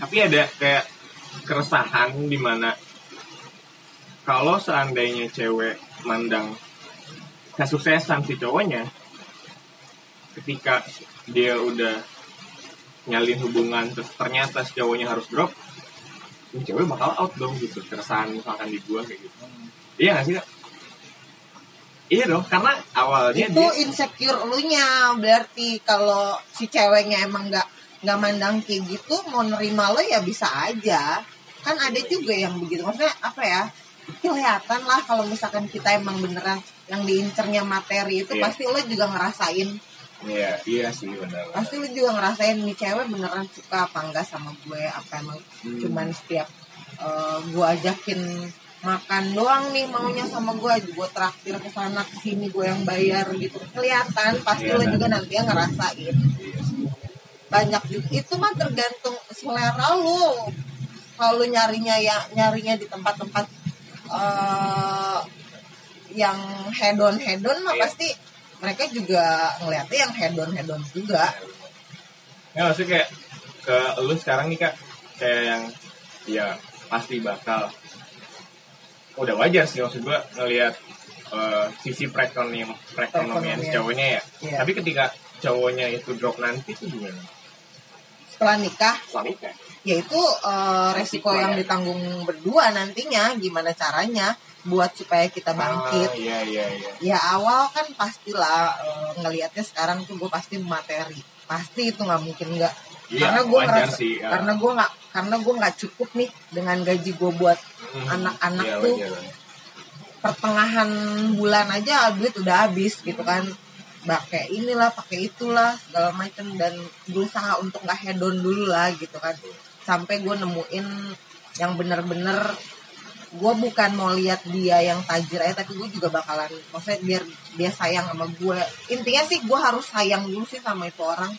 Tapi ada kayak keresahan di mana kalau seandainya cewek mandang kesuksesan si cowoknya, ketika dia udah nyalin hubungan terus ternyata si cowoknya harus drop, cewek bakal out dong gitu. Keresahan misalkan di gua kayak gitu. Iya nggak sih Kak? Iya dong, karena awalnya itu dia insecure elunya. Berarti kalau si ceweknya emang nggak mandang kayak gitu, mau nerima lo ya bisa aja. Kan ada juga yang begitu. Maksudnya apa ya? Kelihatan lah kalau misalkan kita emang beneran yang diincernya materi itu pasti lo juga ngerasain. Iya sih benar. Pasti lo juga ngerasain nih cewek beneran suka apa enggak sama gue, apa emang cuman setiap gue ajakin makan doang nih maunya sama gue traktir kesana kesini gue yang bayar gitu. Kelihatan pasti lo juga nantinya ngerasain banyak juga. Itu mah tergantung selera lo. Kalau nyarinya di tempat-tempat yang hedon mah pasti mereka juga ngeliatnya yang hedon juga. Ya maksudnya kayak ke lo sekarang nih Kak, kayak yang ya pasti bakal udah wajar sih maksud gue ngelihat sisi perekonomian cowoknya ya. Yeah. Tapi ketika cowoknya itu drop nanti itu gimana? Setelah nikah. Yaitu resiko yang ditanggung berdua nantinya. Gimana caranya buat supaya kita bangkit? Ya awal kan pastilah ngelihatnya sekarang tuh gue pasti materi. Pasti itu nggak mungkin nggak. Karena gue ngerasa karena gue nggak cukup nih dengan gaji gue buat anak-anak tuh pertengahan bulan aja duit udah habis gitu kan, pakai inilah pakai itulah segala macam, dan berusaha untuk nggak hedon dulu lah gitu kan, sampai gue nemuin yang bener-bener gue bukan mau lihat dia yang tajir aja, tapi gue juga bakalan maksudnya biar dia sayang sama gue. Intinya sih gue harus sayang dulu sih sama itu orang,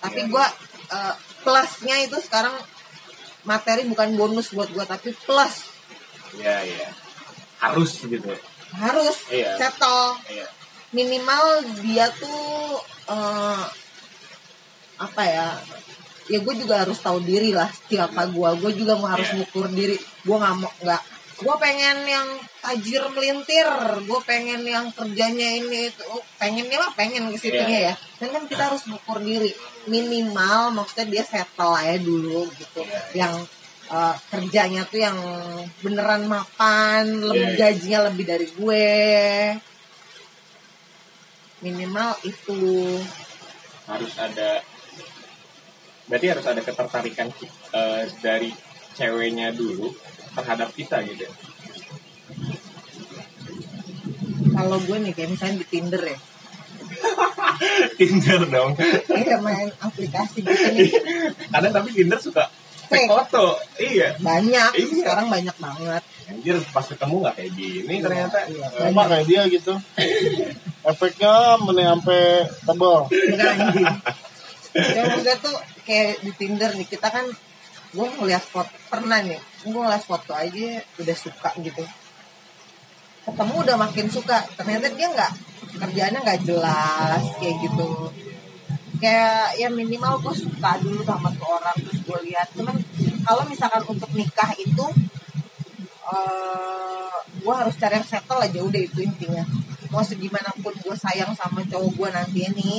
tapi gue plusnya itu sekarang materi bukan bonus buat gue, tapi plus. Iya. Harus gitu. Harus. Iya. Settle. Iya. Minimal dia tuh apa ya? Ya gue juga harus tahu diri lah siapa gue. Gue juga harus ngukur diri. Gue nggak. Gue pengen yang tajir melintir. Gue pengen yang kerjanya ini itu. Pengennya lah pengen kesitunya ya. Dan kan kita harus ngukur diri. Minimal maksudnya dia settle aja dulu gitu. Yang kerjanya tuh yang beneran mapan, gajinya lebih dari gue. Minimal itu harus ada. Berarti harus ada ketertarikan dari ceweknya dulu terhadap kita gitu. Kalau gue nih kayak misalnya di Tinder ya. Tinder dong. Iya main aplikasi gitu nih. Kadang tapi Tinder suka fake foto. Iya. Banyak. Sekarang banyak banget. Anjir pas ketemu nggak kayak gini ternyata. Emang kayak dia gitu. Efeknya sampai tebal. Enggak anjir. Gue tuh kayak di Tinder nih kita kan. Gue ngeliat foto pernah nih. Gue ngeliat foto aja udah suka gitu. Ketemu udah makin suka. Ternyata dia nggak. Kerjaannya nggak jelas kayak gitu, kayak ya minimal gue suka dulu sama tuh orang terus gue lihat. Cuman kalau misalkan untuk nikah itu gue harus cari yang settle aja udah, itu intinya. Mau segimanapun gue sayang sama cowok gue nanti nih,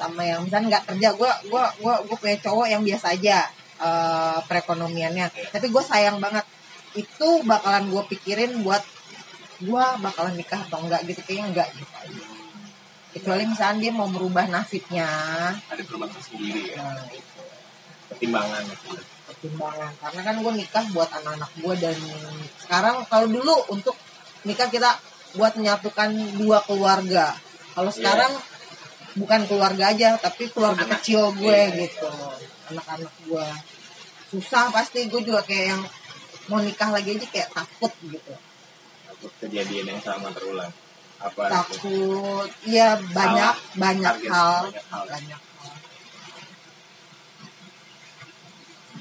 sama yang misalnya nggak kerja, gue punya cowok yang biasa aja perekonomiannya, tapi gue sayang banget. Itu bakalan gue pikirin buat gue bakalan nikah atau enggak gitu, kayaknya enggak gitu. Kecuali misalnya dia mau merubah nasibnya. Ada perubahan sendiri ya. Pertimbangan. Karena kan gue nikah buat anak-anak gue, dan sekarang kalau dulu untuk nikah kita buat menyatukan dua keluarga. Kalau sekarang bukan keluarga aja, tapi keluarga anak kecil gue gitu. Anak-anak gue. Susah pasti, gue juga kayak yang mau nikah lagi aja kayak takut gitu. Takut kejadian yang sama terulang. Apa takut itu? Ya banyak hal.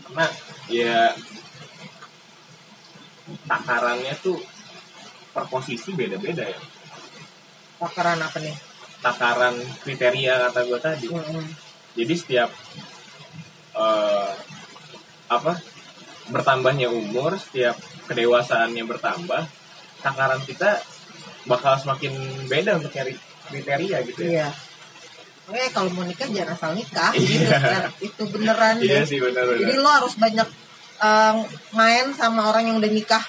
Karena ya takarannya tuh per posisi beda-beda ya. Takaran apa nih? Takaran kriteria kata gue tadi. Jadi setiap bertambahnya umur, setiap kedewasaannya bertambah, takaran kita bakal semakin beda untuk cari kriteria gitu ya. Iya. Oke, kalau mau nikah jangan asal nikah. Gitu, itu beneran. Iya sih, bener. Jadi lo harus banyak main sama orang yang udah nikah.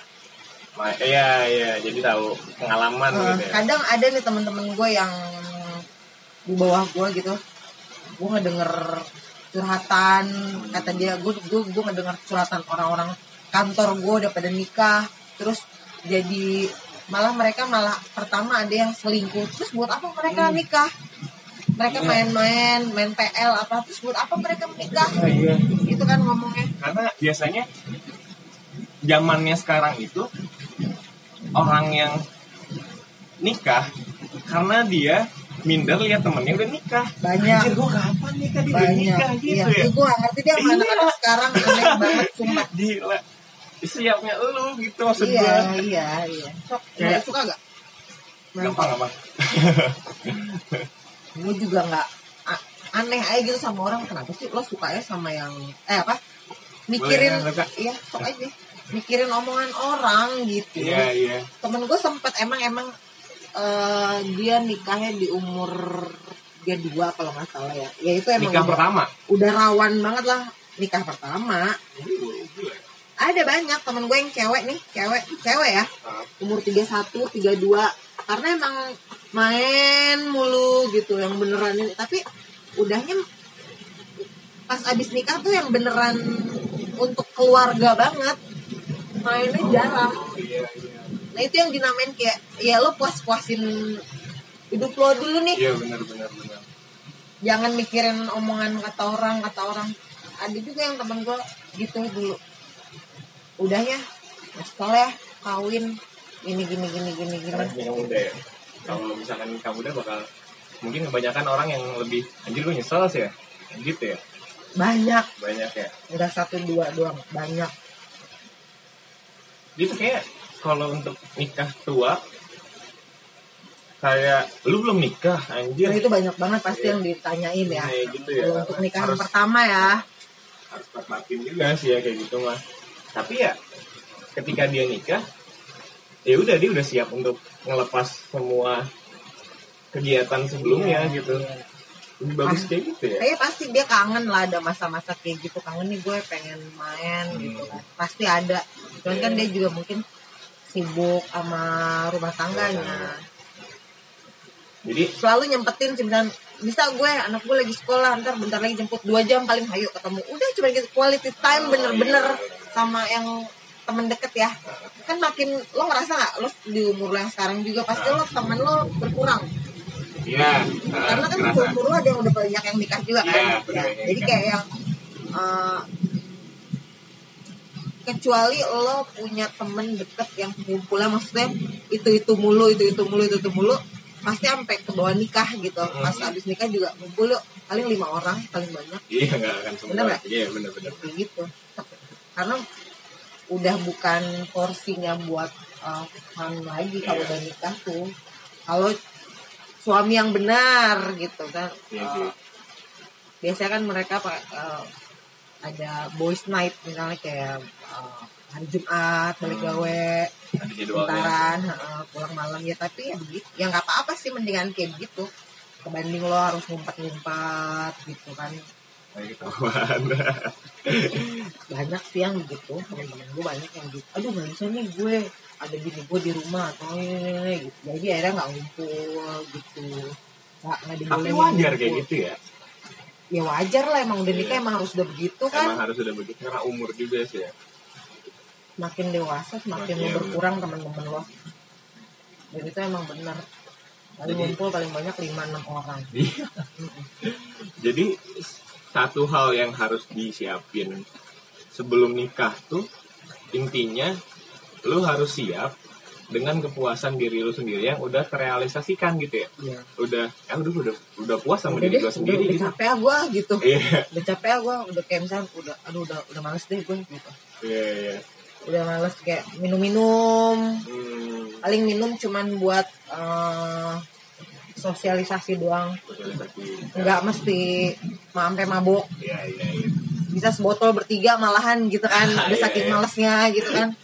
Iya, jadi tahu pengalaman gitu ya. Kadang ada nih teman-teman gue yang di bawah gue gitu. Gue ngedenger curhatan, kata dia, gue ngedenger curhatan orang-orang kantor gue udah pada nikah, terus jadi mereka pertama ada yang selingkuh, terus buat apa mereka nikah? Mereka main PL apa, terus buat apa mereka menikah? Itu kan ngomongnya. Karena biasanya zamannya sekarang itu orang yang nikah karena dia minder lihat temennya udah nikah. Banyak. Anjir, gue kapan nikah? Dia udah nikah gitu ya. Gue gak ngerti dia sama anak-anak sekarang aneh banget, sumpah. Gila. Siapnya lu gitu maksud gue. Iya. Sok, ya. Suka gak? Gampang. Gue juga gak aneh aja gitu sama orang. Kenapa sih lo sukanya sama yang mikirin. Iya, sok aja. Mikirin omongan orang gitu. Iya. Temen gue sempet emang dia nikahnya di umur dia 2 kalau gak salah ya. Ya itu emang nikah pertama. Udah rawan banget lah nikah pertama. Ada banyak temen gue yang cewek ya, umur 31, 32, karena emang main mulu gitu, yang beneran, tapi udahnya pas abis nikah tuh yang beneran untuk keluarga banget, mainnya jarang. Nah itu yang dinamain kayak, ya lo puas-puasin hidup lo dulu nih. Iya bener. Jangan mikirin omongan kata orang, ada juga yang temen gue gitu dulu. Udahnya, setelah kawin gini. Karena nikah muda ya. Kalau misalkan nikah muda bakal mungkin kebanyakan orang yang lebih anjir gue nyesel sih ya. Gitu ya. Banyak ya. Udah 1, 2 doang, banyak. Gitu kayak kalau untuk nikah tua kayak lu belum nikah anjir. Nah, itu banyak banget pasti yang ditanyain ya. Gitu ya. Untuk nikahan pertama ya. Harus perhatiin juga sih ya kayak gitu mah. Tapi ya ketika dia nikah ya udah dia udah siap untuk ngelepas semua kegiatan sebelumnya gitu. Lebih bagus kayak gitu ya. Kayaknya pasti dia kangen lah, ada masa-masa kayak gitu, kangen nih gue pengen main gitu kan. Pasti ada. Cuman kan dia juga mungkin sibuk sama rumah tangganya. Jadi selalu nyempetin sebenarnya bisa gue anak gue lagi sekolah, ntar bentar lagi jemput 2 jam paling, hayu ketemu. Udah cuma gitu quality time bener-bener. Sama yang temen deket ya. Kan makin lo ngerasa gak lo di umur lo yang sekarang juga pasti lo temen lo berkurang. Iya. Karena kan di umur lo ada yang udah banyak yang nikah juga kan. Ya. Jadi kayak yang kecuali lo punya temen deket yang kumpulan maksudnya itu mulu pasti sampai ke bawah nikah gitu. Pas abis nikah juga kumpul lo paling 5 orang paling banyak. Iya gak akan semua. Iya bener. Gitu. Karena udah bukan porsinya buat orang lagi kalau udah nikah tuh. Kalau suami yang benar gitu kan. Biasanya kan mereka ada boys night misalnya kayak hari Jumat balik gawe, bentaran pulang malam ya, tapi ya nggak apa-apa sih, mendingan kayak gitu kebanding lo harus ngumpet-ngumpet gitu kan. Banyak sih yang gitu, temen-temen gue banyak yang gitu. Aduh gak bisa nih gue, ada bini gue di rumah atau gitu. Jadi akhirnya gak ngumpul gitu. Tapi wajar kayak gitu ya? Ya wajar lah, emang udah nikah emang harus udah begitu kan. Emang harus udah begitu karena umur juga sih ya. Makin dewasa semakin lo berkurang teman-teman lo. Dan itu emang benar. Lalu ngumpul paling banyak 5-6 orang. Jadi satu hal yang harus disiapin sebelum nikah tuh intinya lu harus siap dengan kepuasan diri lu sendiri yang udah terrealisasikan gitu ya. Iya. Udah puas sama diri gue sendiri. Udah capek gue gitu. Iya. Udah capek gue, udah kayak misalnya udah males deh gue gitu. Iya. Udah males kayak minum-minum. Paling minum cuman buat sosialisasi doang, nggak mesti sampai mabok, ya. Bisa sebotol bertiga malahan gitu kan, udah saking malesnya gitu kan,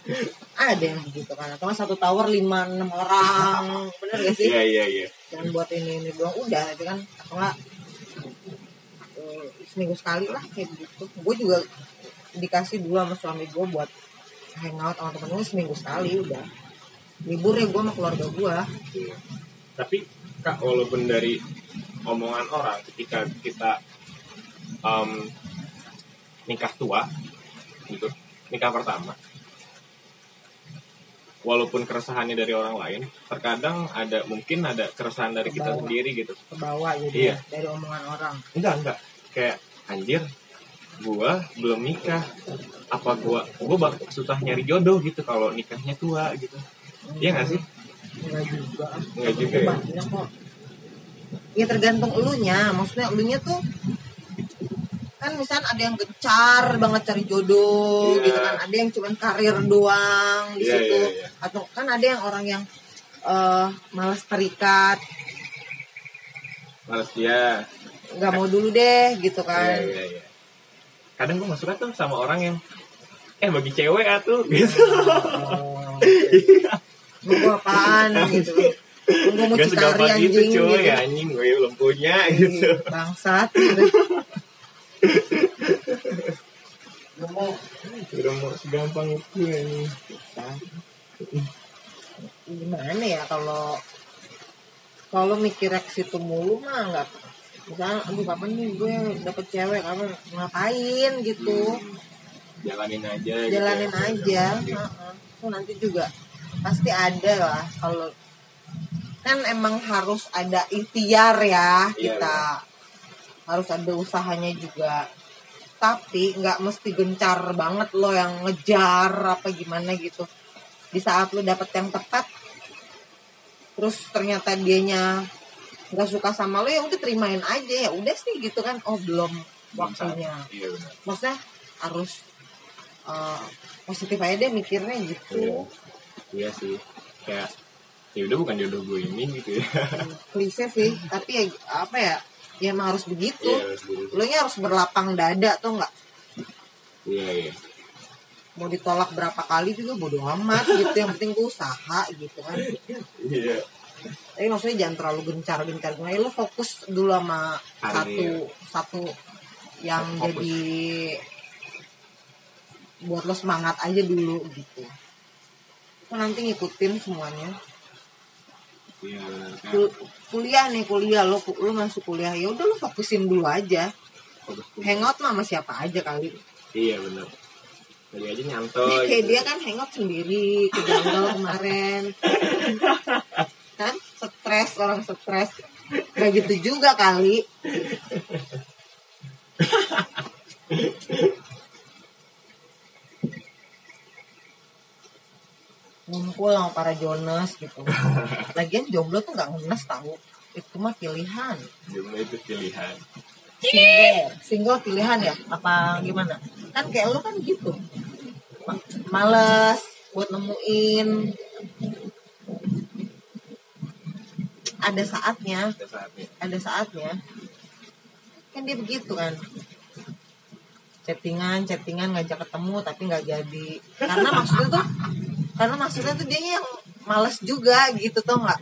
ada yang begitu kan, atau satu tower 5-6 orang, bener gak sih? Iya. Jangan buat ini doang, udah gitu kan, atau nggak seminggu sekali lah kayak gitu. Gue juga dikasih dua sama suami gue buat hangout sama temen gue seminggu sekali udah, liburnya gue sama keluarga gue. Tapi Kak, walaupun dari omongan orang ketika kita nikah tua gitu, nikah pertama, walaupun keresahannya dari orang lain, terkadang mungkin ada keresahan dari kebawa, kita sendiri gitu, kebawa gitu. Iya. Dari omongan orang enggak kayak anjir gua belum nikah, apa gua bakal susah nyari jodoh gitu kalau nikahnya tua gitu. Iya nggak sih? Nggak juga ya? Banyak kok. Ya tergantung elunya. Maksudnya elunya tuh kan misalnya ada yang gencar banget cari jodoh gitu kan. Ada yang cuman karir doang di situ. Yeah. Atau kan ada yang orang yang malas terikat. Malas dia. Nggak mau dulu deh gitu kan. Yeah. Kadang gue masuknya tuh sama orang yang bagi cewek atuh gitu. Gue apaan gitu. Gue mau cari anjing gitu. Ya anjing gue belum punya gitu. Bangsat gitu. Gue mau segampang itu anjing. Gimana ya kalau mikir ke situ mulu mah enggak. Misalnya aduh kapan nih gue dapet cewek, kapan ngapain gitu. Jalanin aja. Nanti juga pasti ada lah, kalau kan emang harus ada ikhtiar ya, kita harus ada usahanya juga, tapi nggak mesti gencar banget lo yang ngejar apa gimana gitu. Di saat lo dapet yang tepat terus ternyata dianya nggak suka sama lo, ya udah terimain aja, ya udah sih gitu kan. Oh belum waktunya. Maksudnya harus positif aja deh mikirnya gitu. Iya sih, kayak ya udah bukan jodoh gue ini gitu ya. Klise sih, tapi ya apa ya, ya emang harus begitu. Lo nya harus berlapang dada tuh nggak? Iya. Mau ditolak berapa kali juga bodo amat gitu, yang penting gue usaha gitu kan. Iya. Tapi maksudnya jangan terlalu gencar. Nah, lo fokus dulu sama satu yang fokus. Jadi buat lo semangat aja dulu gitu. Nanti ngikutin semuanya. Iya, kan? Kuliah lu masuk kuliah, ya udah lu fokusin dulu aja. Hangout sama siapa aja kali. Iya benar. Kali aja nyantol. Nih, kayak gitu. Dia kan hangout sendiri ke Jonggol kemarin. Kan orang stres. Gak gitu juga kali. Ngumpul sama para Jonas gitu. Lagian jomblo tuh gak ngenes tau. Itu mah pilihan. Jomblo itu pilihan. Single pilihan ya? Apa gimana? Kan kayak lu kan gitu. Males buat nemuin. Ada saatnya. Kan dia begitu kan. Chattingan ngajak ketemu tapi gak jadi. Karena maksudnya tuh dia yang malas juga gitu, tau nggak?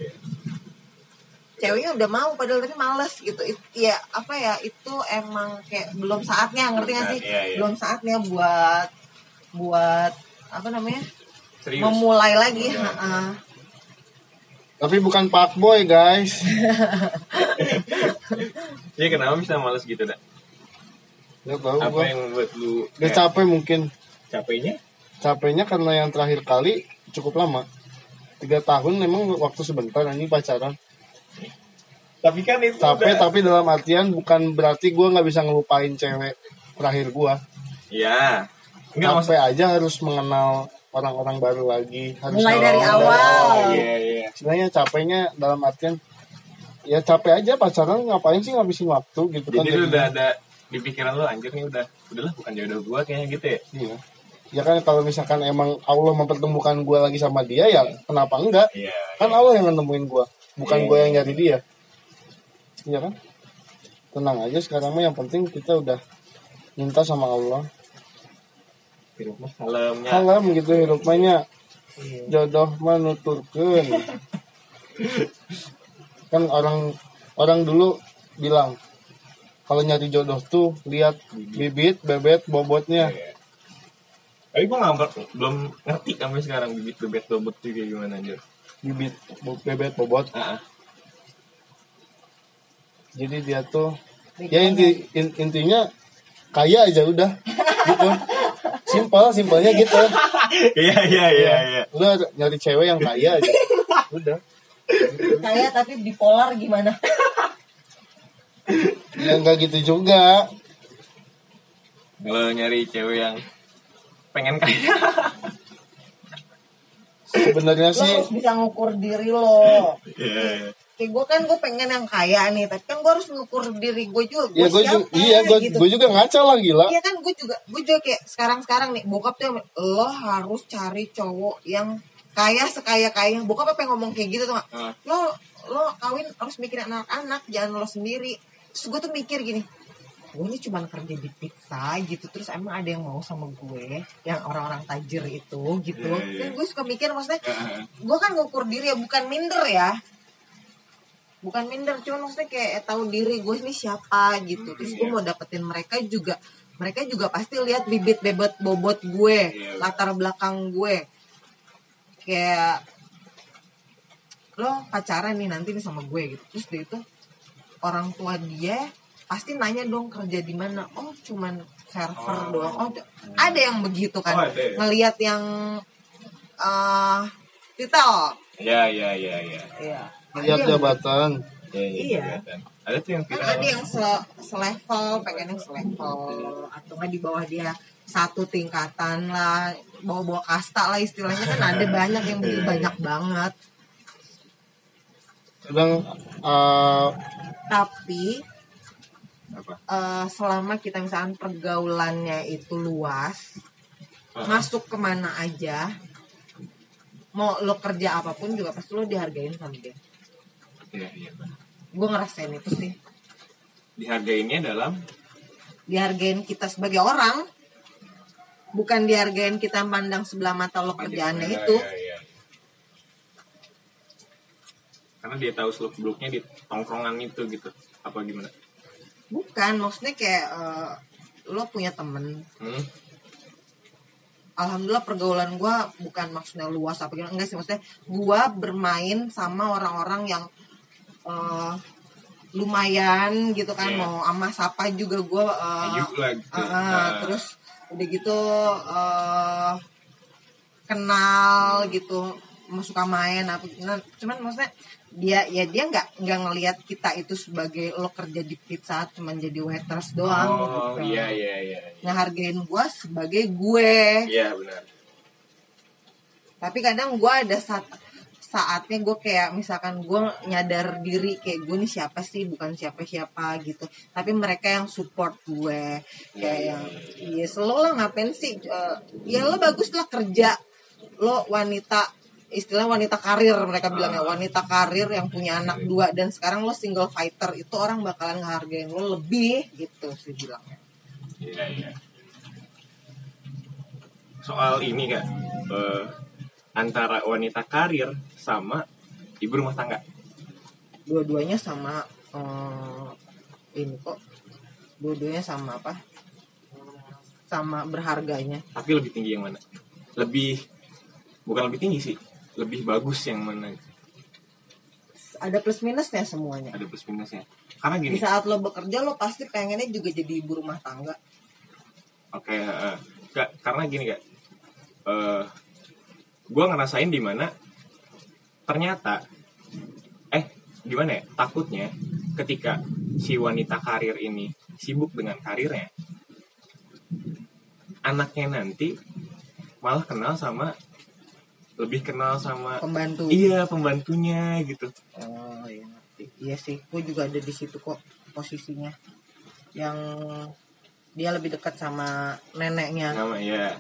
Ceweknya udah mau padahal tapi malas gitu. Itu emang kayak belum saatnya, ngerti nggak sih? Iya. Belum saatnya buat apa namanya? Serius? Memulai lagi. Tapi bukan fuckboy, guys. Ya kenapa bisa malas gitu, Dak? Gak tahu. Apa yang membuat lu? Dia capek mungkin. Capeknya? Capeknya karena yang terakhir kali cukup lama. 3 tahun memang waktu sebentar ini pacaran. Tapi kan itu capek, udah... tapi dalam artian bukan berarti gue gak bisa ngelupain cewek terakhir gue. Iya. Capek aja harus mengenal orang-orang baru lagi. Harus mulai dari awal. Iya, iya. Sebenarnya capeknya dalam artian ya capek aja pacaran, ngapain sih ngabisin waktu gitu. Jadi kan. Jadi udah ada di pikiran lu anjir nih udahlah bukan jodoh gue kayaknya gitu ya. Iya. Ya kan kalau misalkan emang Allah mempertemukan gue lagi sama dia ya kenapa enggak? Iya. Kan iya. Allah yang nemuin gue, bukan iya. Gue yang nyari dia. Iya kan? Tenang aja sekarang mah yang penting kita udah minta sama Allah. Hirup mah salamnya. Salam gitu hirup mahnya. Jodoh mah nuturkeun. Kan orang dulu bilang kalau nyari jodoh tuh lihat bibit, bebet, bobotnya. Yeah. Tapi gue belum ngerti sampai sekarang bibit, bebet, bobot itu kayak gimana anjir. Bibit, bebet, bobot. Uh-huh. Jadi dia tuh bikanya. Ya intinya kaya aja udah. Gitu. Simpelnya gitu. Iya. Lu nyari cewek yang kaya aja. Udah. Kaya tapi bipolar gimana? Ya enggak gitu juga. Kalau nyari cewek yang pengen kaya. Sebenarnya sih harus bisa ngukur diri lo. Iya. Kayak gue pengen yang kaya nih, tapi kan gue harus ngukur diri gue juga. Iya, gue juga ngaca lah gila. Iya kan gue juga kayak sekarang nih bokap tuh lo harus cari cowok yang kaya sekaya-kaya. Bokap apa yang ngomong kayak gitu tuh gak? Lo kawin harus mikirin anak-anak, jangan lo sendiri. Terus gue tuh mikir gini, gue ini cuma kerja di pizza gitu, terus emang ada yang mau sama gue, yang orang-orang tajir itu gitu. Dan gue suka mikir maksudnya, gue kan ngukur diri ya, bukan minder ya. Bukan minder, cuma maksudnya kayak tahu diri gue ini siapa gitu. Terus gue mau dapetin mereka juga pasti lihat bibit bebet bobot gue, latar belakang gue. Kayak lo pacaran nih nanti nih sama gue gitu, terus dia itu orang tua dia pasti nanya dong kerja di mana. Oh cuman server doang. Oh ada yang begitu kan. Ngelihat yang titel. Iya. Lihat jabatan. Iya. Ada tuh yang kan ada yang selevel, pengen yang selevel atau nggak di bawah dia satu tingkatan lah, bawa-bawa kasta lah istilahnya kan ada banyak yang begitu banyak banget. Kadang tapi selama kita misalkan pergaulannya itu luas, masuk kemana aja, mau lo kerja apapun juga pasti lo dihargain sama dia. Iya. Gue ngerasain itu sih. Dihargainnya dalam? Dihargain kita sebagai orang, bukan dihargain kita pandang sebelah mata lo kerjaannya itu. Iya. Karena dia tahu seluk beluknya di tongkrongan itu gitu, apa gimana? Bukan, maksudnya kayak lo punya temen. Alhamdulillah pergaulan gue bukan maksudnya luas apa gimana, enggak sih, maksudnya gue bermain sama orang-orang yang lumayan gitu kan, mau sama siapa juga gue. Terus udah gitu kenal gitu, mau suka main apa, cuman maksudnya dia nggak ngelihat kita itu sebagai lo kerja di pizza cuman jadi waiters doang. Iya. Ngehargain gue sebagai gue. Iya benar. Tapi kadang gue ada saatnya gue kayak misalkan gue nyadar diri kayak gue nih siapa sih, bukan siapa-siapa gitu. Tapi mereka yang support gue kayak yang lo lah ngapain sih, ya lo bagus lah kerja, lo wanita, istilah wanita karir mereka bilang ya, wanita karir yang punya anak 2 dan sekarang lo single fighter, itu orang bakalan ngehargain lo lebih gitu sih bilangnya. Iya. Soal ini kan antara wanita karir sama ibu rumah tangga. Dua-duanya sama ini kok. Dua-duanya sama apa? Sama berharganya. Tapi lebih tinggi yang mana? Bukan lebih tinggi sih. Lebih bagus yang mana? ada plus minusnya semuanya. Ada plus minusnya. Karena gini. Di saat lo bekerja lo pasti pengennya juga jadi ibu rumah tangga. Oke, karena gini Kak. Gue ngerasain di mana ternyata gimana ya? Takutnya ketika si wanita karir ini sibuk dengan karirnya, anaknya nanti malah lebih kenal sama pembantu. Iya, pembantunya gitu. Oh iya, ngerti. Iya sih, gue juga ada di situ kok posisinya. Yang dia lebih dekat sama neneknya. Sama ya.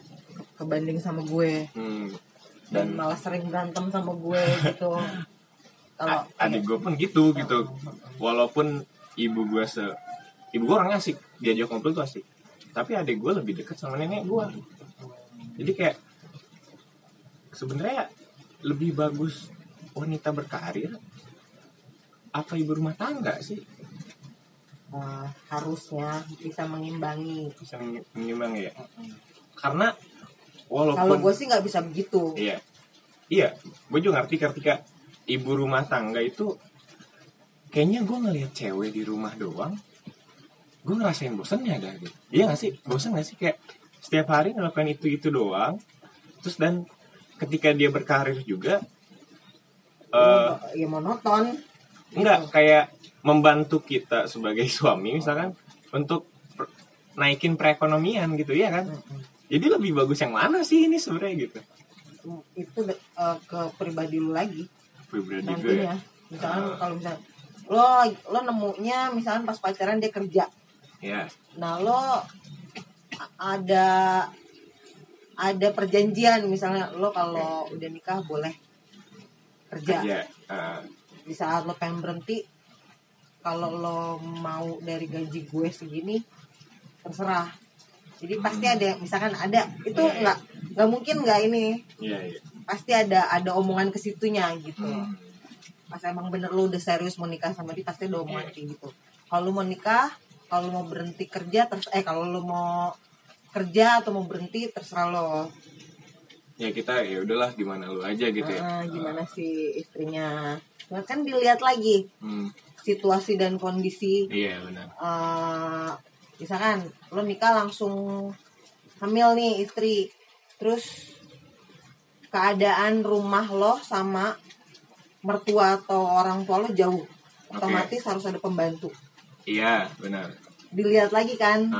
Kebanding sama gue. Dan malah sering berantem sama gue gitu. Kalau adik gue pun gitu. Walaupun ibu gue orangnya asik, diajak ngobrol tuh asik. Tapi adik gue lebih dekat sama nenek gue. Jadi kayak sebenarnya lebih bagus wanita berkarir apa ibu rumah tangga sih? Harusnya bisa mengimbangi. Bisa mengimbangi ya. Karena walaupun kalau gue sih nggak bisa begitu. Iya. Gue juga ngerti ketika ibu rumah tangga itu kayaknya gue ngelihat cewek di rumah doang, gue ngerasain bosennya dah gitu. Iya nggak sih? Bosen nggak sih kayak setiap hari ngelakuin itu doang. Terus dan ketika dia berkarir juga ya monoton. Enggak, kayak membantu kita sebagai suami misalkan untuk naikin perekonomian gitu ya kan. Jadi lebih bagus yang mana sih ini sebenarnya gitu. Itu ke pribadi lu lagi. Pribadi gue ya. Misalkan kalau misal lo nemunya misalkan pas pacaran dia kerja. Iya. Yeah. Nah, lo ada perjanjian misalnya lo kalau udah nikah boleh kerja. Di saat lo pengen berhenti, kalau lo mau dari gaji gue segini terserah. Jadi pasti ada, misalkan ada itu nggak mungkin nggak ini. Yeah. Pasti ada omongan ke situnya gitu. Pas emang bener lo udah serius mau nikah sama dia pasti ada omongan kayak gitu. Kalau lo mau nikah, kalau lo mau berhenti kerja kalau lo mau kerja atau mau berhenti terserah lo. Ya kita ya udahlah gimana lo aja gitu ya. Gimana si istrinya. Nah, kan dilihat lagi situasi dan kondisi. Iya benar. Misalkan lo nikah langsung hamil nih istri. Terus keadaan rumah lo sama mertua atau orang tua lo jauh. Otomatis harus ada pembantu. Iya benar. Dilihat lagi kan.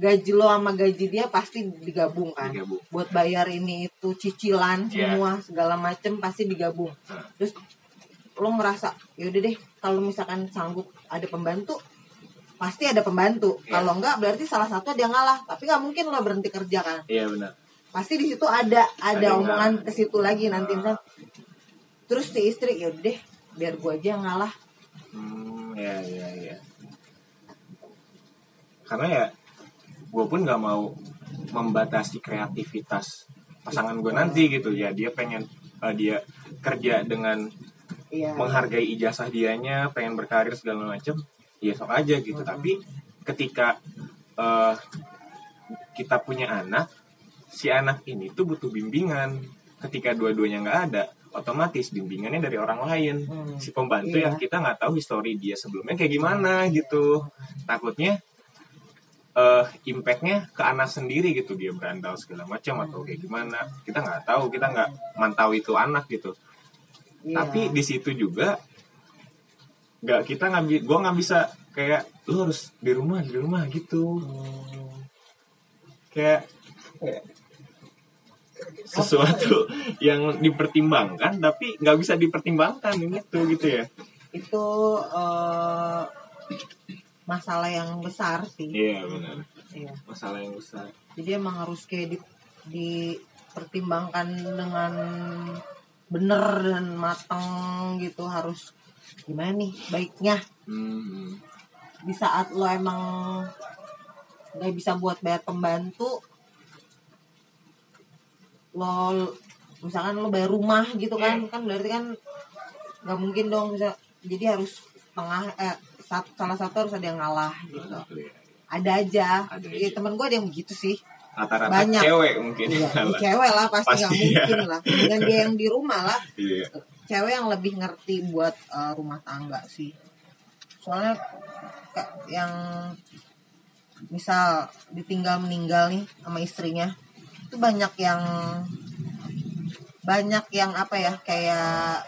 Gaji lo sama gaji dia pasti digabung kan. Buat bayar ini itu cicilan semua segala macem pasti digabung. Terus lo ngerasa yaudah deh kalau misalkan sanggup ada pembantu pasti ada pembantu. Kalau enggak berarti salah satu dia ngalah. Tapi nggak mungkin lo berhenti kerja kan. Iya benar. Pasti di situ ada omongan ke situ lagi nanti misal. Terus si istri yaudah deh biar gue aja yang ngalah. Iya. Karena ya gue pun gak mau membatasi kreativitas pasangan gue nanti gitu ya. Dia pengen dia kerja dengan menghargai ijazah dianya, pengen berkarir segala macam, ya sok aja gitu. Tapi ketika kita punya anak, si anak ini tuh butuh bimbingan. Ketika dua-duanya gak ada, otomatis bimbingannya dari orang lain. Si pembantu yang kita gak tahu histori dia sebelumnya kayak gimana gitu. Takutnya impactnya ke anak sendiri gitu, dia berandal segala macam atau kayak gimana kita nggak tahu, kita nggak mantau itu anak gitu. Tapi di situ juga gue nggak bisa kayak lu harus di rumah gitu. Kayak sesuatu yang dipertimbangkan tapi nggak bisa dipertimbangkan gitu gitu ya. Itu masalah yang besar sih. Iya benar. Iya. Masalah yang besar. Jadi emang harus kayak dipertimbangkan dengan bener dan matang gitu. Harus gimana nih baiknya. Di saat lo emang gak bisa buat bayar pembantu, lo misalkan lo bayar rumah gitu kan, kan berarti kan gak mungkin dong bisa. Jadi harus setengah salah satu harus ada yang ngalah gitu. Ada aja. Ya, temen gue ada yang begitu sih. Rata-rata banyak. Cewek mungkin. Iya, cewek lah pasti nggak mungkin lah. Dengan dia yang di rumah lah. cewek yang lebih ngerti buat rumah tangga sih. Soalnya yang misal ditinggal meninggal nih sama istrinya, itu banyak yang apa ya, kayak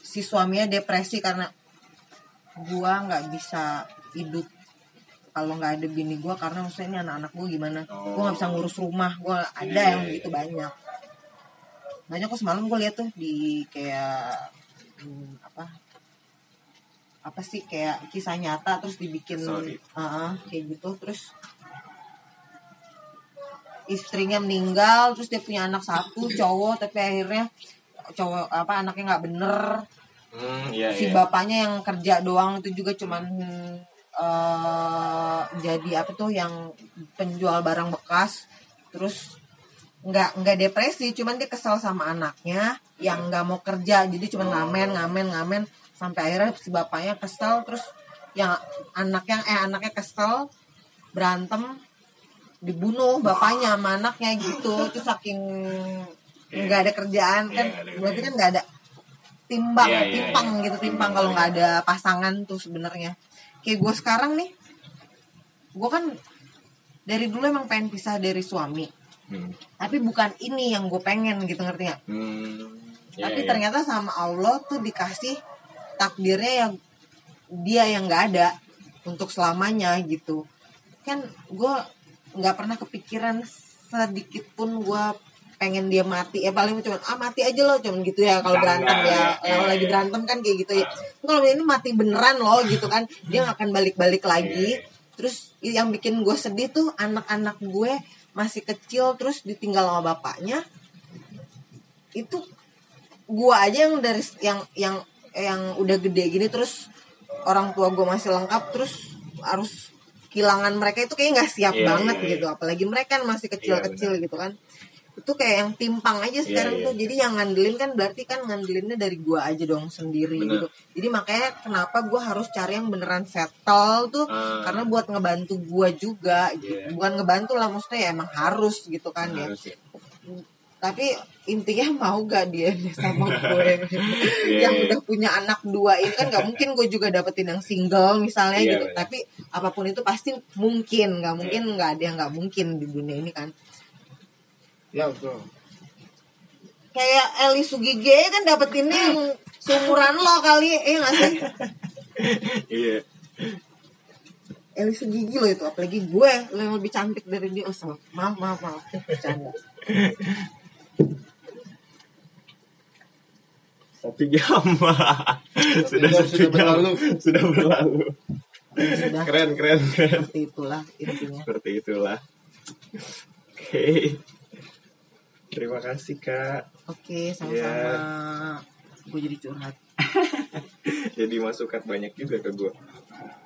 si suaminya depresi karena gua nggak bisa hidup kalau nggak ada bini gua, karena maksudnya ini anak-anak gua gimana, gua nggak bisa ngurus rumah gua, ada yang begitu banyak. Kok semalam gua lihat tuh di kayak apa sih, kayak kisah nyata terus dibikin kayak gitu. Terus istrinya meninggal, terus dia punya anak satu cowok, tapi akhirnya cowok apa anaknya nggak bener. Bapaknya yang kerja doang, itu juga cuman jadi apa tuh yang penjual barang bekas. Terus nggak depresi, cuman dia kesel sama anaknya yang nggak mau kerja, jadi cuman ngamen sampai akhirnya si bapaknya kesel, terus yang anaknya kesel, berantem, dibunuh bapaknya sama anaknya gitu. Itu saking nggak ada kerjaan kan, berarti kan nggak ada timpang kalau nggak ada pasangan tuh sebenarnya. Kayak gue sekarang nih, gue kan dari dulu emang pengen pisah dari suami, tapi bukan ini yang gue pengen gitu, ngerti nggak? Tapi ternyata sama Allah tuh dikasih takdirnya yang dia yang nggak ada untuk selamanya gitu kan. Gue nggak pernah kepikiran sedikit pun gue pengen dia mati, ya paling cuma mati aja loh, cuman gitu ya kalau berantem ya, lagi berantem kan kayak gitu ya. Kalau ini mati beneran loh gitu kan, dia nggak akan balik-balik lagi. Terus yang bikin gue sedih tuh anak-anak gue masih kecil terus ditinggal sama bapaknya. Itu gue aja yang dari yang udah gede gini, terus orang tua gue masih lengkap, terus harus kehilangan mereka, itu kayaknya nggak siap banget gitu. Apalagi mereka kan masih kecil-kecil gitu kan. Itu kayak yang timpang aja sekarang tuh. Jadi yang ngandelin kan berarti kan ngandelinnya dari gue aja dong sendiri gitu. Jadi makanya kenapa gue harus cari yang beneran settle tuh, karena buat ngebantu gue juga gitu. Bukan ngebantu lah, maksudnya ya emang harus gitu kan harus. Tapi intinya mau gak dia sama gue yang udah punya anak dua ini kan, gak mungkin gue juga dapetin yang single misalnya gitu. Bener. Tapi apapun itu pasti mungkin, gak mungkin gak ada yang gak mungkin di dunia ini kan. Ya betul. Kayak Eli Sugige kan dapetinnya yang seumuran lo kali, gak sih? Iya. Eli Sugigi lo itu, apalagi gue lo yang lebih cantik dari dia. Oh, maaf bercanda. Sudah berlalu. Keren. Seperti itulah. Oke. Terima kasih Kak. Oke, sama-sama. Gue jadi curhat. Jadi masukan banyak juga ke gue.